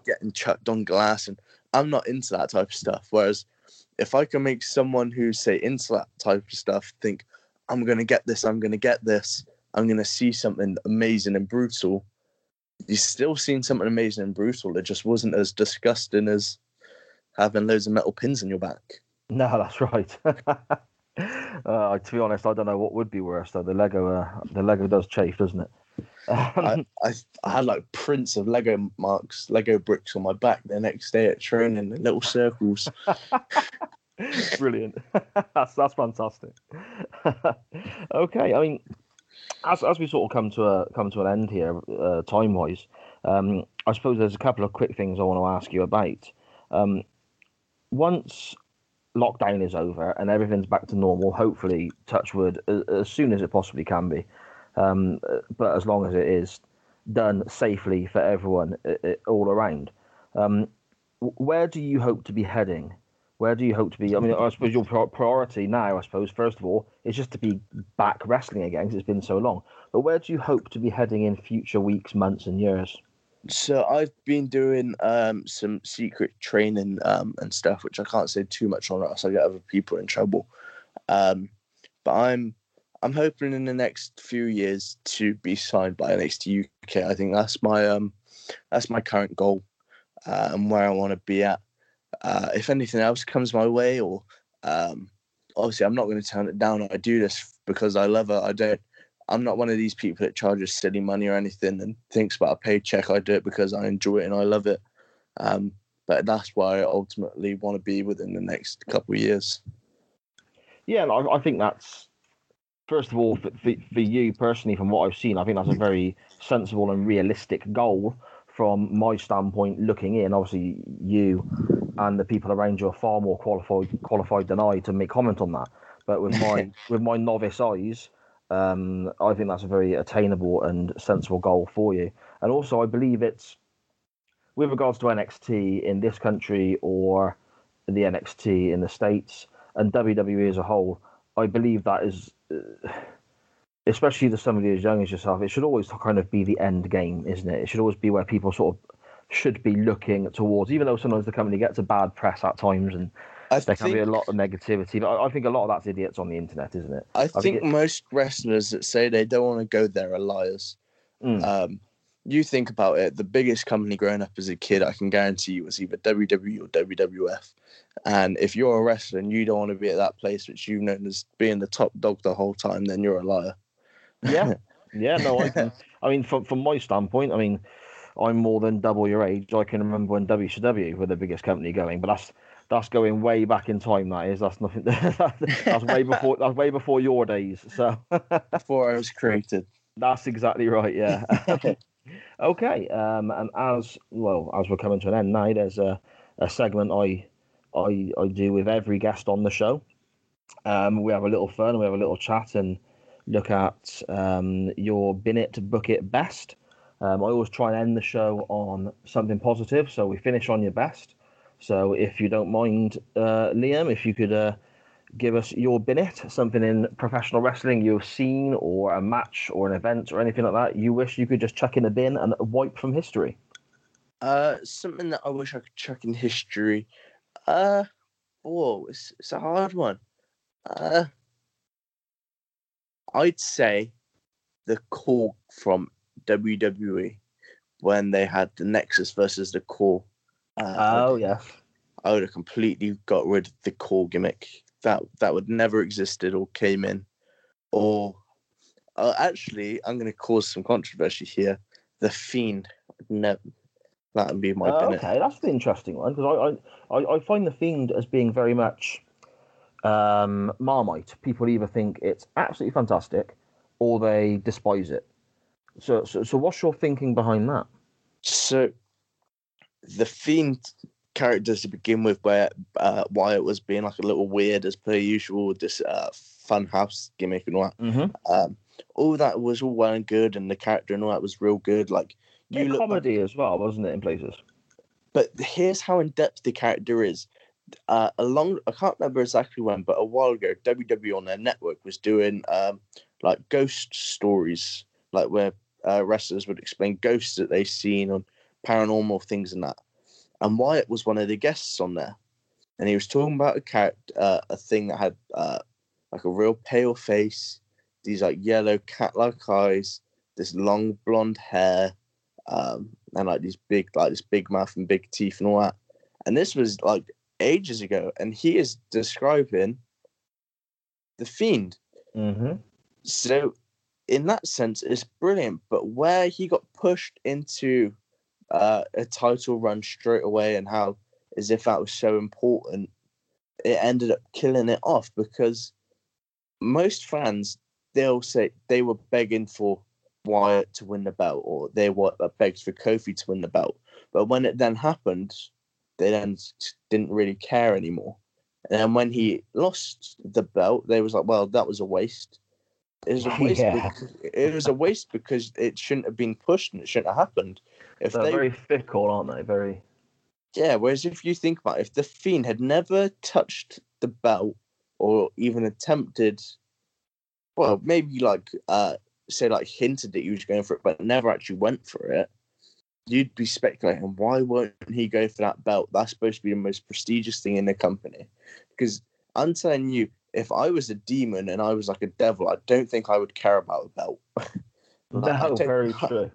getting chucked on glass, and I'm not into that type of stuff. Whereas if I can make someone who's, say, into that type of stuff think, I'm going to get this, I'm going to see something amazing and brutal, you're still seeing something amazing and brutal. It just wasn't as disgusting as having loads of metal pins in your back. No, that's right. To be honest, I don't know what would be worse, though. The Lego does chafe, doesn't it? I had, like, prints of Lego bricks on my back the next day at training in little circles. Brilliant. That's fantastic. Okay, I mean, as we sort of come to an end here, time wise, I suppose there's a couple of quick things I want to ask you about. Once lockdown is over and everything's back to normal, hopefully, touch wood, as soon as it possibly can be, but as long as it is done safely for everyone all around, where do you hope to be heading? Where do you hope to be? I mean, I suppose your priority now, I suppose, first of all, is just to be back wrestling again, because it's been so long. But where do you hope to be heading in future weeks, months, and years? So I've been doing some secret training and stuff, which I can't say too much on, else I get other people in trouble. But I'm hoping in the next few years to be signed by NXT UK. I think that's my current goal and where I want to be at. If anything else comes my way, or obviously I'm not going to turn it down. I do this because I love it. I'm not one of these people that charges silly money or anything and thinks about a paycheck. I do it because I enjoy it and I love it. But that's why I ultimately want to be within the next couple of years. Yeah, I think that's, first of all, for you personally, from what I've seen, I think that's a very sensible and realistic goal. From my standpoint, looking in, obviously you and the people around you are far more qualified than I to make comment on that. But with my novice eyes, I think that's a very attainable and sensible goal for you. And also, I believe it's with regards to NXT in this country or the NXT in the States and WWE as a whole. I believe that is. Especially to somebody as young as yourself, it should always kind of be the end game, isn't it? It should always be where people sort of should be looking towards, even though sometimes the company gets a bad press at times and there can be a lot of negativity. But I think a lot of that's idiots on the internet, isn't it? I think most wrestlers that say they don't want to go there are liars. You think about it, the biggest company growing up as a kid, I can guarantee you, was either WWE or WWF. And if you're a wrestler and you don't want to be at that place, which you've known as being the top dog the whole time, then you're a liar. Yeah. No, I mean, from my standpoint, I mean, I'm more than double your age. I can remember when WCW were the biggest company going, but that's going way back in time. That is, that's nothing. That's way before your days. So before I was created. That's exactly right. Yeah. Okay. And as we're coming to an end now, there's a segment I do with every guest on the show. We have a little fun. We have a little chat and look at your bin it, book it best. I always try and end the show on something positive, so we finish on your best. So if you don't mind, Liam, if you could give us your bin it, something in professional wrestling you've seen or a match or an event or anything like that you wish you could just chuck in a bin and wipe from history. Something that I wish I could chuck in history. It's a hard one. I'd say the call from WWE when they had the Nexus versus the Corre. Yeah. I would have completely got rid of the Corre gimmick. That would never existed or came in. Or actually, I'm going to cause some controversy here. The Fiend. Never. That would be my opinion. Okay, that's an interesting one, because I find the Fiend as being very much... Marmite. People either think it's absolutely fantastic or they despise it. So what's your thinking behind that? So the Fiend characters to begin with, where Wyatt was being like a little weird as per usual with this funhouse gimmick and all that. Mm-hmm. All that was all well and good, and the character and all that was real good. Like comedy as well, wasn't it, in places? But here's how in depth the character is. I can't remember exactly when, but a while ago, WWE on their network was doing like ghost stories, like where wrestlers would explain ghosts that they've seen on paranormal things and that. And Wyatt was one of the guests on there, and he was talking about a character, a thing that had like a real pale face, these like yellow cat-like eyes, this long blonde hair, and like this big mouth and big teeth and all that. And this was like ages ago, and he is describing the Fiend. Mm-hmm. So in that sense it's brilliant, but where he got pushed into a title run straight away and how as if that was so important, it ended up killing it off, because most fans, they'll say they were begging for Wyatt to win the belt, or they were begged for Kofi to win the belt. But when it then happened, they then didn't really care anymore. And then when he lost the belt, they was like, well, that was a waste. It was a waste, yeah. It was a waste because it shouldn't have been pushed and it shouldn't have happened. If they're very fickle, aren't they? Very. Yeah, whereas if you think about it, if The Fiend had never touched the belt or even attempted, well, maybe like, say, like hinted that he was going for it, but never actually went for it, you'd be speculating, why won't he go for that belt? That's supposed to be the most prestigious thing in the company. Because I'm telling you, if I was a demon and I was like a devil, I don't think I would care about a belt. No, very true.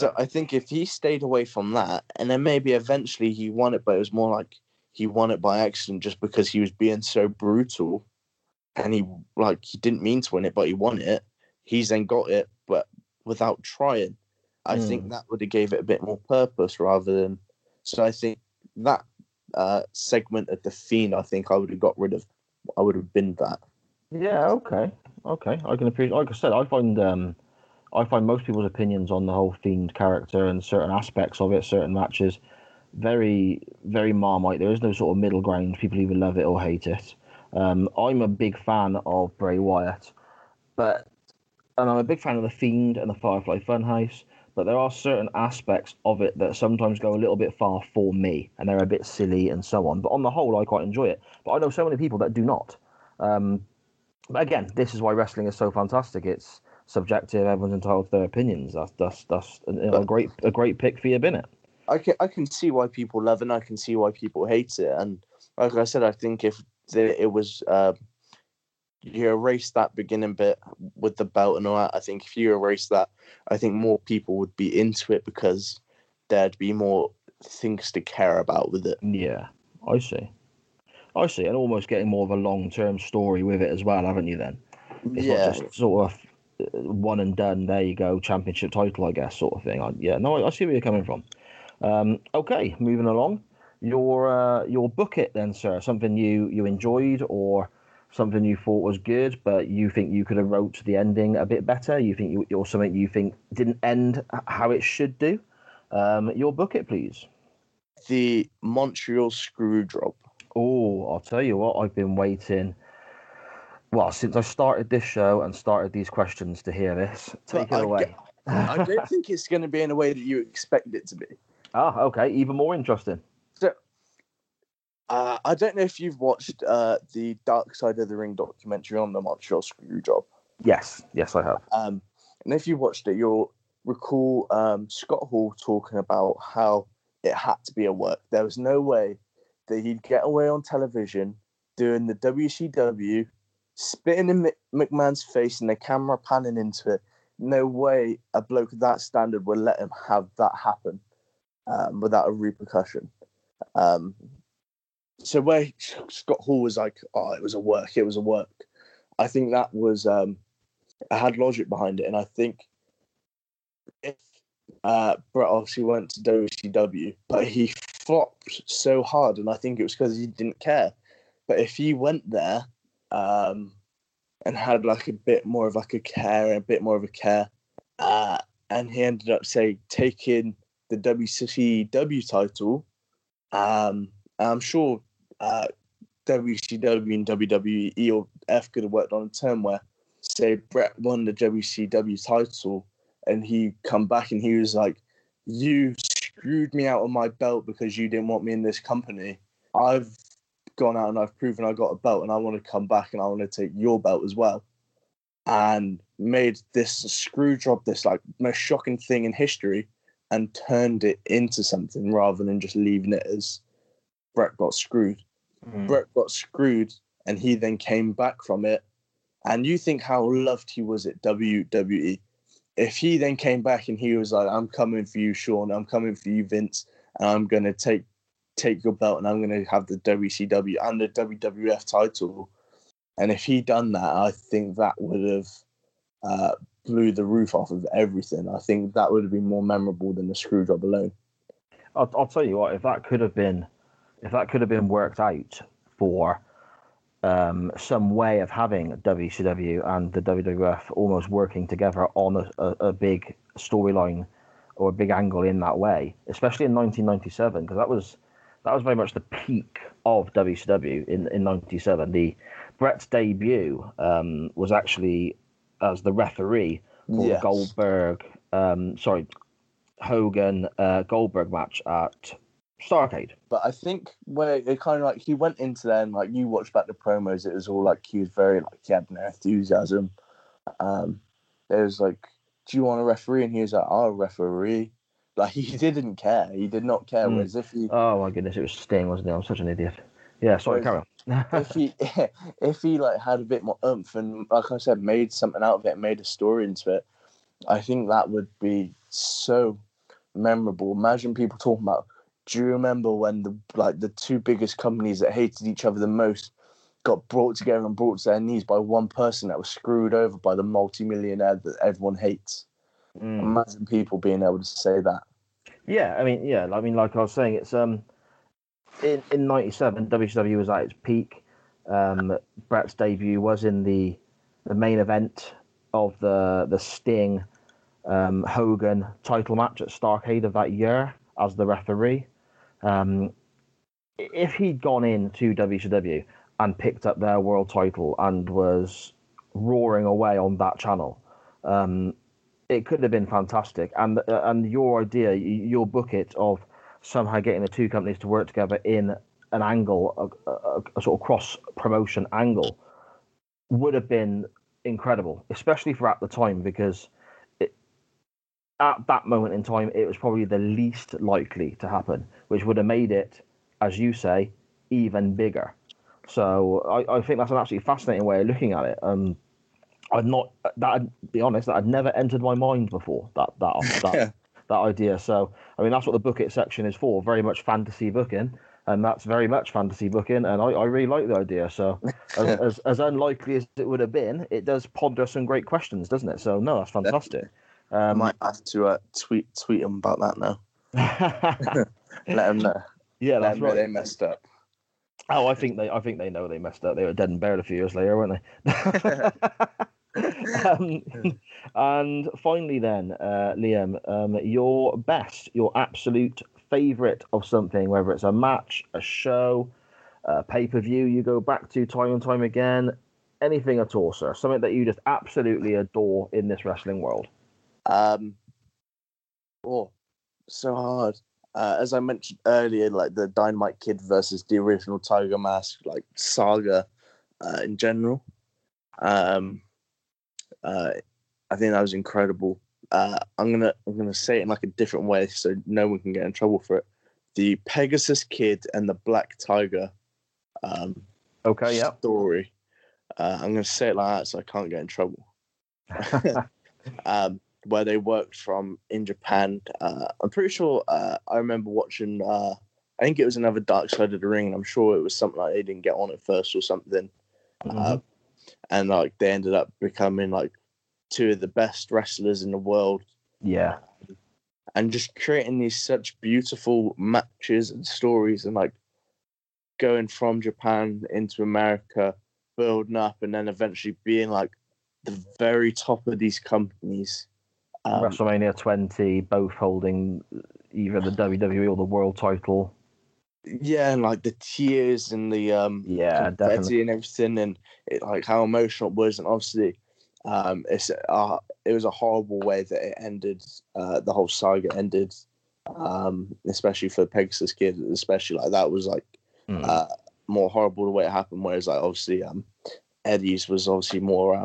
So I think if he stayed away from that, and then maybe eventually he won it, but it was more like he won it by accident just because he was being so brutal, and he didn't mean to win it, but he won it. He's then got it, but without trying. I think that would have gave it a bit more purpose rather than. So I think that segment of The Fiend, I think I would have got rid of. I would have binned that. Yeah. Okay. I can appreciate. Like I said, I find most people's opinions on the whole Fiend character and certain aspects of it, certain matches, very, very Marmite. There is no sort of middle ground. People either love it or hate it. I'm a big fan of Bray Wyatt, and I'm a big fan of The Fiend and the Firefly Funhouse, but there are certain aspects of it that sometimes go a little bit far for me, and they're a bit silly and so on. But on the whole, I quite enjoy it. But I know so many people that do not. But again, this is why wrestling is so fantastic. It's subjective. Everyone's entitled to their opinions. That's a great pick for you, Bennett. I can see why people love it, and I can see why people hate it. And like I said, I think if it was you erase that beginning bit with the belt and all that, I think if you erase that, I think more people would be into it because there'd be more things to care about with it. Yeah, I see. And almost getting more of a long-term story with it as well, haven't you then? It's not just sort of one and done, there you go, championship title, I guess, sort of thing. I see where you're coming from. Okay, moving along. Your book it then, sir. Something you enjoyed, or something you thought was good, but you think you could have wrote the ending a bit better. You think or something you think didn't end how it should do. Your book it, please. The Montreal Screwjob. Oh, I'll tell you what, I've been waiting. Well, since I started this show and started these questions to hear this, take it away. I don't think it's going to be in a way that you expect it to be. Ah, okay, even more interesting. So, I don't know if you've watched the Dark Side of the Ring documentary on the Montreal Screwjob. Yes, I have. And if you watched it, you'll recall Scott Hall talking about how it had to be a work. There was no way that he'd get away on television doing the WCW, spitting in McMahon's face and the camera panning into it. No way a bloke of that standard would let him have that happen without a repercussion. So where Scott Hall was like, oh, it was a work. I think that was, I had logic behind it. And I think if Brett obviously went to WCW, but he flopped so hard, and I think it was because he didn't care. But if he went there and had like a bit more of like a care, and he ended up, say, taking the WCW title, I'm sure WCW and WWE or F could have worked on a term where, say, Brett won the WCW title and he come back and he was like, you screwed me out of my belt because you didn't want me in this company. I've gone out and I've proven I got a belt, and I want to come back and I want to take your belt as well. And made this Screwjob, this like most shocking thing in history, and turned it into something rather than just leaving it as Brett got screwed. Brett got screwed, and he then came back from it. And you think how loved he was at WWE. If he then came back and he was like, I'm coming for you, Sean, I'm coming for you, Vince, and I'm going to take your belt, and I'm going to have the WCW and the WWF title. And if he'd done that, I think that would have blew the roof off of everything. I think that would have been more memorable than the Screwjob alone. I'll tell you what, if that could have been worked out for some way of having WCW and the WWF almost working together on a big storyline or a big angle in that way, especially in 1997, because that was very much the peak of WCW in 97. The Brett's debut was actually as the referee for the Goldberg, Hogan Goldberg match at Starcade. But I think where it kind of like he went into there and like you watched back the promos, it was all like he was very like he had no enthusiasm. It was like, do you want a referee? And he was like, I'll referee. Like he didn't care. He did not care. Whereas if he, oh my goodness, it was Sting, wasn't it? I'm such an idiot. Yeah, sorry, carry on. if he like had a bit more oomph and like I said, made something out of it, made a story into it, I think that would be so memorable. Imagine people talking about, do you remember when the two biggest companies that hated each other the most got brought together and brought to their knees by one person that was screwed over by the multi-millionaire that everyone hates? Imagine people being able to say that. Yeah, I mean, like I was saying, it's in 97, WCW was at its peak. Brett's debut was in the main event of the Sting Hogan title match at Starcade of that year as the referee. If he'd gone into WCW and picked up their world title and was roaring away on that channel, it could have been fantastic. And your idea, your bucket of somehow getting the two companies to work together in an angle, a sort of cross-promotion angle, would have been incredible, especially for at the time, because at that moment in time, it was probably the least likely to happen, which would have made it, as you say, even bigger. So I think that's an absolutely fascinating way of looking at it. I'd be honest, that had never entered my mind before, that idea. So, I mean, that's what the bucket section is for, very much fantasy booking, and that's very much fantasy booking, and I really like the idea. So, as unlikely as it would have been, it does ponder some great questions, doesn't it? So, no, that's fantastic. I might have to tweet them about that now. Let them know. Yeah, that's right. They messed up. Oh, I think they know they messed up. They were dead and buried a few years later, weren't they? And finally then, Liam, your absolute favourite of something, whether it's a match, a show, a pay-per-view you go back to time and time again, anything at all, sir. Something that you just absolutely adore in this wrestling world. So hard. As I mentioned earlier, like the Dynamite Kid versus the original Tiger Mask, like saga in general, I think that was incredible. I'm gonna say it in like a different way so no one can get in trouble for it. The Pegasus Kid and the Black Tiger. Story. I'm gonna say it like that so I can't get in trouble. Where they worked from in Japan. I'm pretty sure I remember watching, I think it was another Dark Side of the Ring, and I'm sure it was something like they didn't get on at first or something. And like they ended up becoming like two of the best wrestlers in the world. Yeah. And just creating these such beautiful matches and stories and like going from Japan into America, building up and then eventually being like the very top of these companies. WrestleMania 20, both holding either the WWE or the world title. Yeah, and like the tears and the confetti and everything, and it, like how emotional it was. And obviously, it was a horrible way that it ended. The whole saga ended, especially for Pegasus Kid. Especially like that was like more horrible the way it happened. Whereas like obviously, Eddie's was obviously more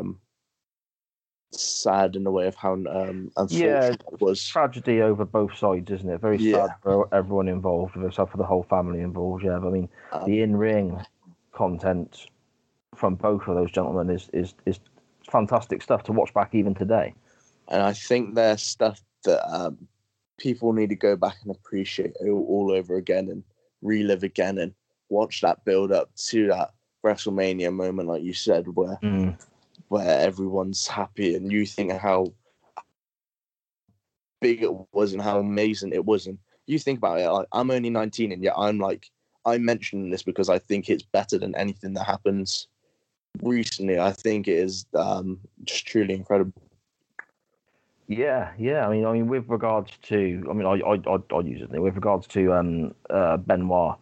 sad in the way of how unfortunate it was. Tragedy over both sides, isn't it? Very sad for everyone involved, very sad for the whole family involved. Yeah, but I mean, the in-ring content from both of those gentlemen is fantastic stuff to watch back even today. And I think they're stuff that people need to go back and appreciate all over again and relive again and watch that build up to that WrestleMania moment, like you said, where everyone's happy and you think how big it was and how amazing it was. And you think about it, like I'm only 19 and yet I'm like, I'm mentioning this because I think it's better than anything that happens recently. I think it is just truly incredible. Yeah. I mean, with regards to, I use it. With regards to Benoit,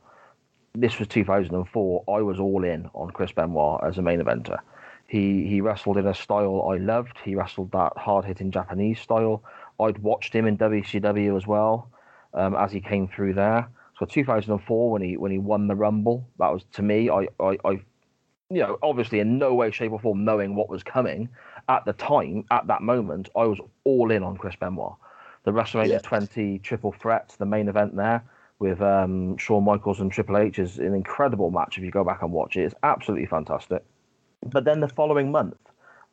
this was 2004. I was all in on Chris Benoit as a main eventer. He wrestled in a style I loved. He wrestled that hard-hitting Japanese style. I'd watched him in WCW as well as he came through there. So 2004, when he won the Rumble, that was, to me, I you know, obviously in no way, shape or form knowing what was coming at the time, at that moment, I was all in on Chris Benoit. The WrestleMania 20 Triple Threat, the main event there with Shawn Michaels and Triple H, is an incredible match if you go back and watch it. It's absolutely fantastic. But then the following month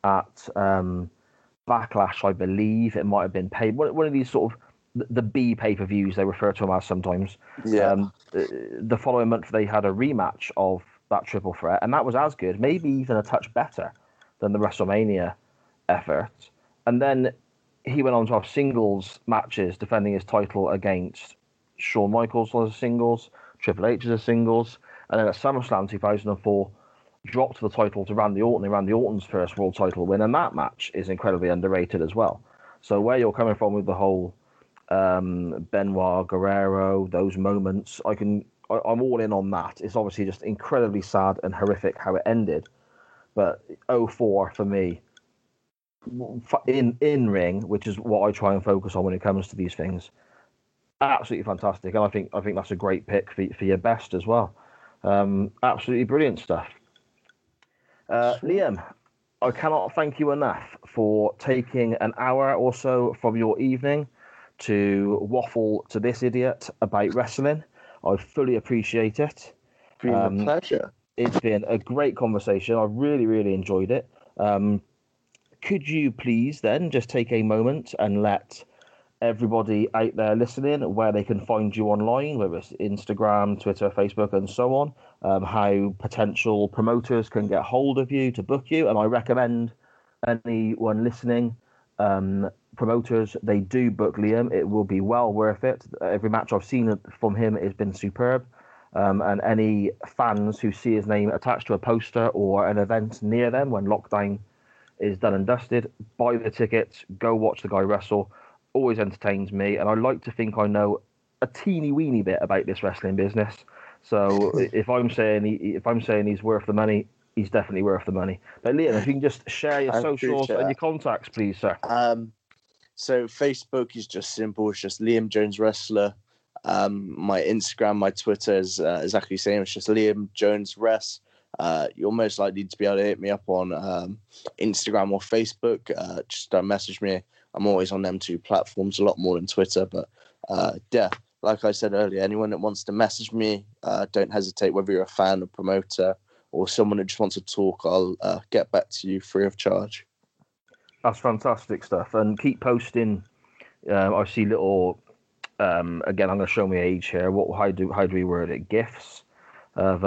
at Backlash, I believe it might have been paid. One of these sort of the B pay-per-views, they refer to them as sometimes. Yeah. The following month, they had a rematch of that Triple Threat, and that was as good, maybe even a touch better than the WrestleMania effort. And then he went on to have singles matches defending his title against Shawn Michaels as a singles, Triple H as a singles, and then at SummerSlam 2004, dropped the title to Randy Orton in Randy Orton's first world title win, and that match is incredibly underrated as well. So where you're coming from with the whole Benoit, Guerrero, those moments, I'm all in on that. It's obviously just incredibly sad and horrific how it ended, but 04 for me, in ring, which is what I try and focus on when it comes to these things, absolutely fantastic. And I think that's a great pick for your best as well. Absolutely brilliant stuff. Liam, I cannot thank you enough for taking an hour or so from your evening to waffle to this idiot about wrestling. I fully appreciate it. It's been a pleasure. It's been a great conversation. I really, really enjoyed it. Could you please then just take a moment and let everybody out there listening where they can find you online, whether it's Instagram, Twitter, Facebook, and so on, how potential promoters can get hold of you to book you. And I recommend anyone listening, promoters, they do book Liam. It will be well worth it. Every match I've seen from him has been superb. And any fans who see his name attached to a poster or an event near them when lockdown is done and dusted, buy the tickets, go watch the guy wrestle. Always entertains me, and I like to think I know a teeny weeny bit about this wrestling business. So if I'm saying he's worth the money, he's definitely worth the money. But Liam, if you can just share your socials and your contacts, please, sir. So Facebook is just simple; it's just Liam Jones Wrestler. My Instagram, my Twitter is exactly the same. It's just Liam Jones Wrestler. You're most likely to be able to hit me up on Instagram or Facebook. Just message me. I'm always on them two platforms, a lot more than Twitter. But yeah, like I said earlier, anyone that wants to message me, don't hesitate, whether you're a fan or promoter or someone that just wants to talk, I'll get back to you free of charge. That's fantastic stuff. And keep posting. I see little, again, I'm going to show my age here. How do we word it? GIFs of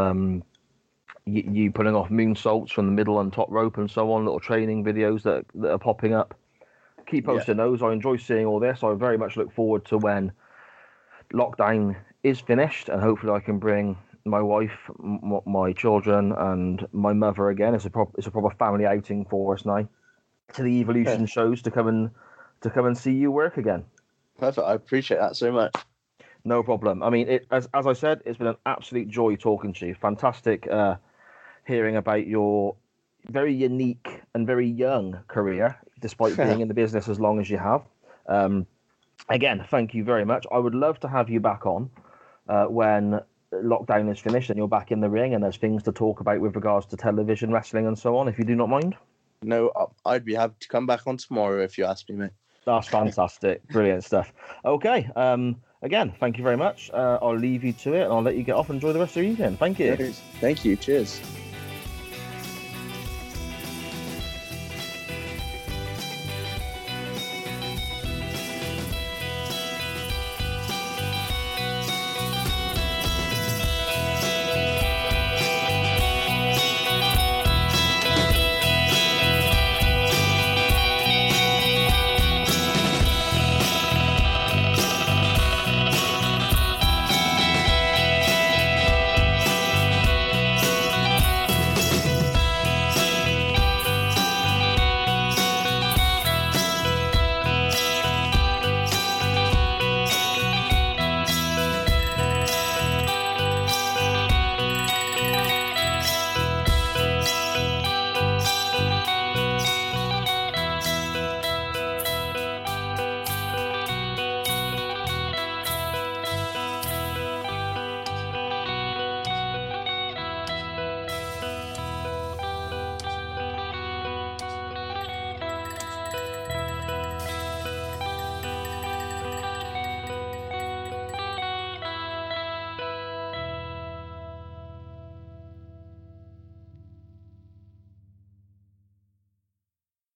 you pulling off moonsaults from the middle and top rope and so on, little training videos that are popping up. Keep posting those. I enjoy seeing all this. I very much look forward to when lockdown is finished, and hopefully I can bring my wife, my children, and my mother again. It's a proper family outing for us now, to the Evolution shows to come and see you work again. Perfect. I appreciate that so much. No problem. I mean, as I said, it's been an absolute joy talking to you. Fantastic hearing about your very unique and very young career, despite being in the business as long as you have. Again, thank you very much. I would love to have you back on when lockdown is finished and you're back in the ring and there's things to talk about with regards to television, wrestling and so on, if you do not mind. No, I'd be happy to come back on tomorrow if you ask me, mate. That's fantastic. Brilliant stuff. Okay. Again, thank you very much. I'll leave you to it and I'll let you get off and enjoy the rest of the evening. Thank you. Thank you. Cheers.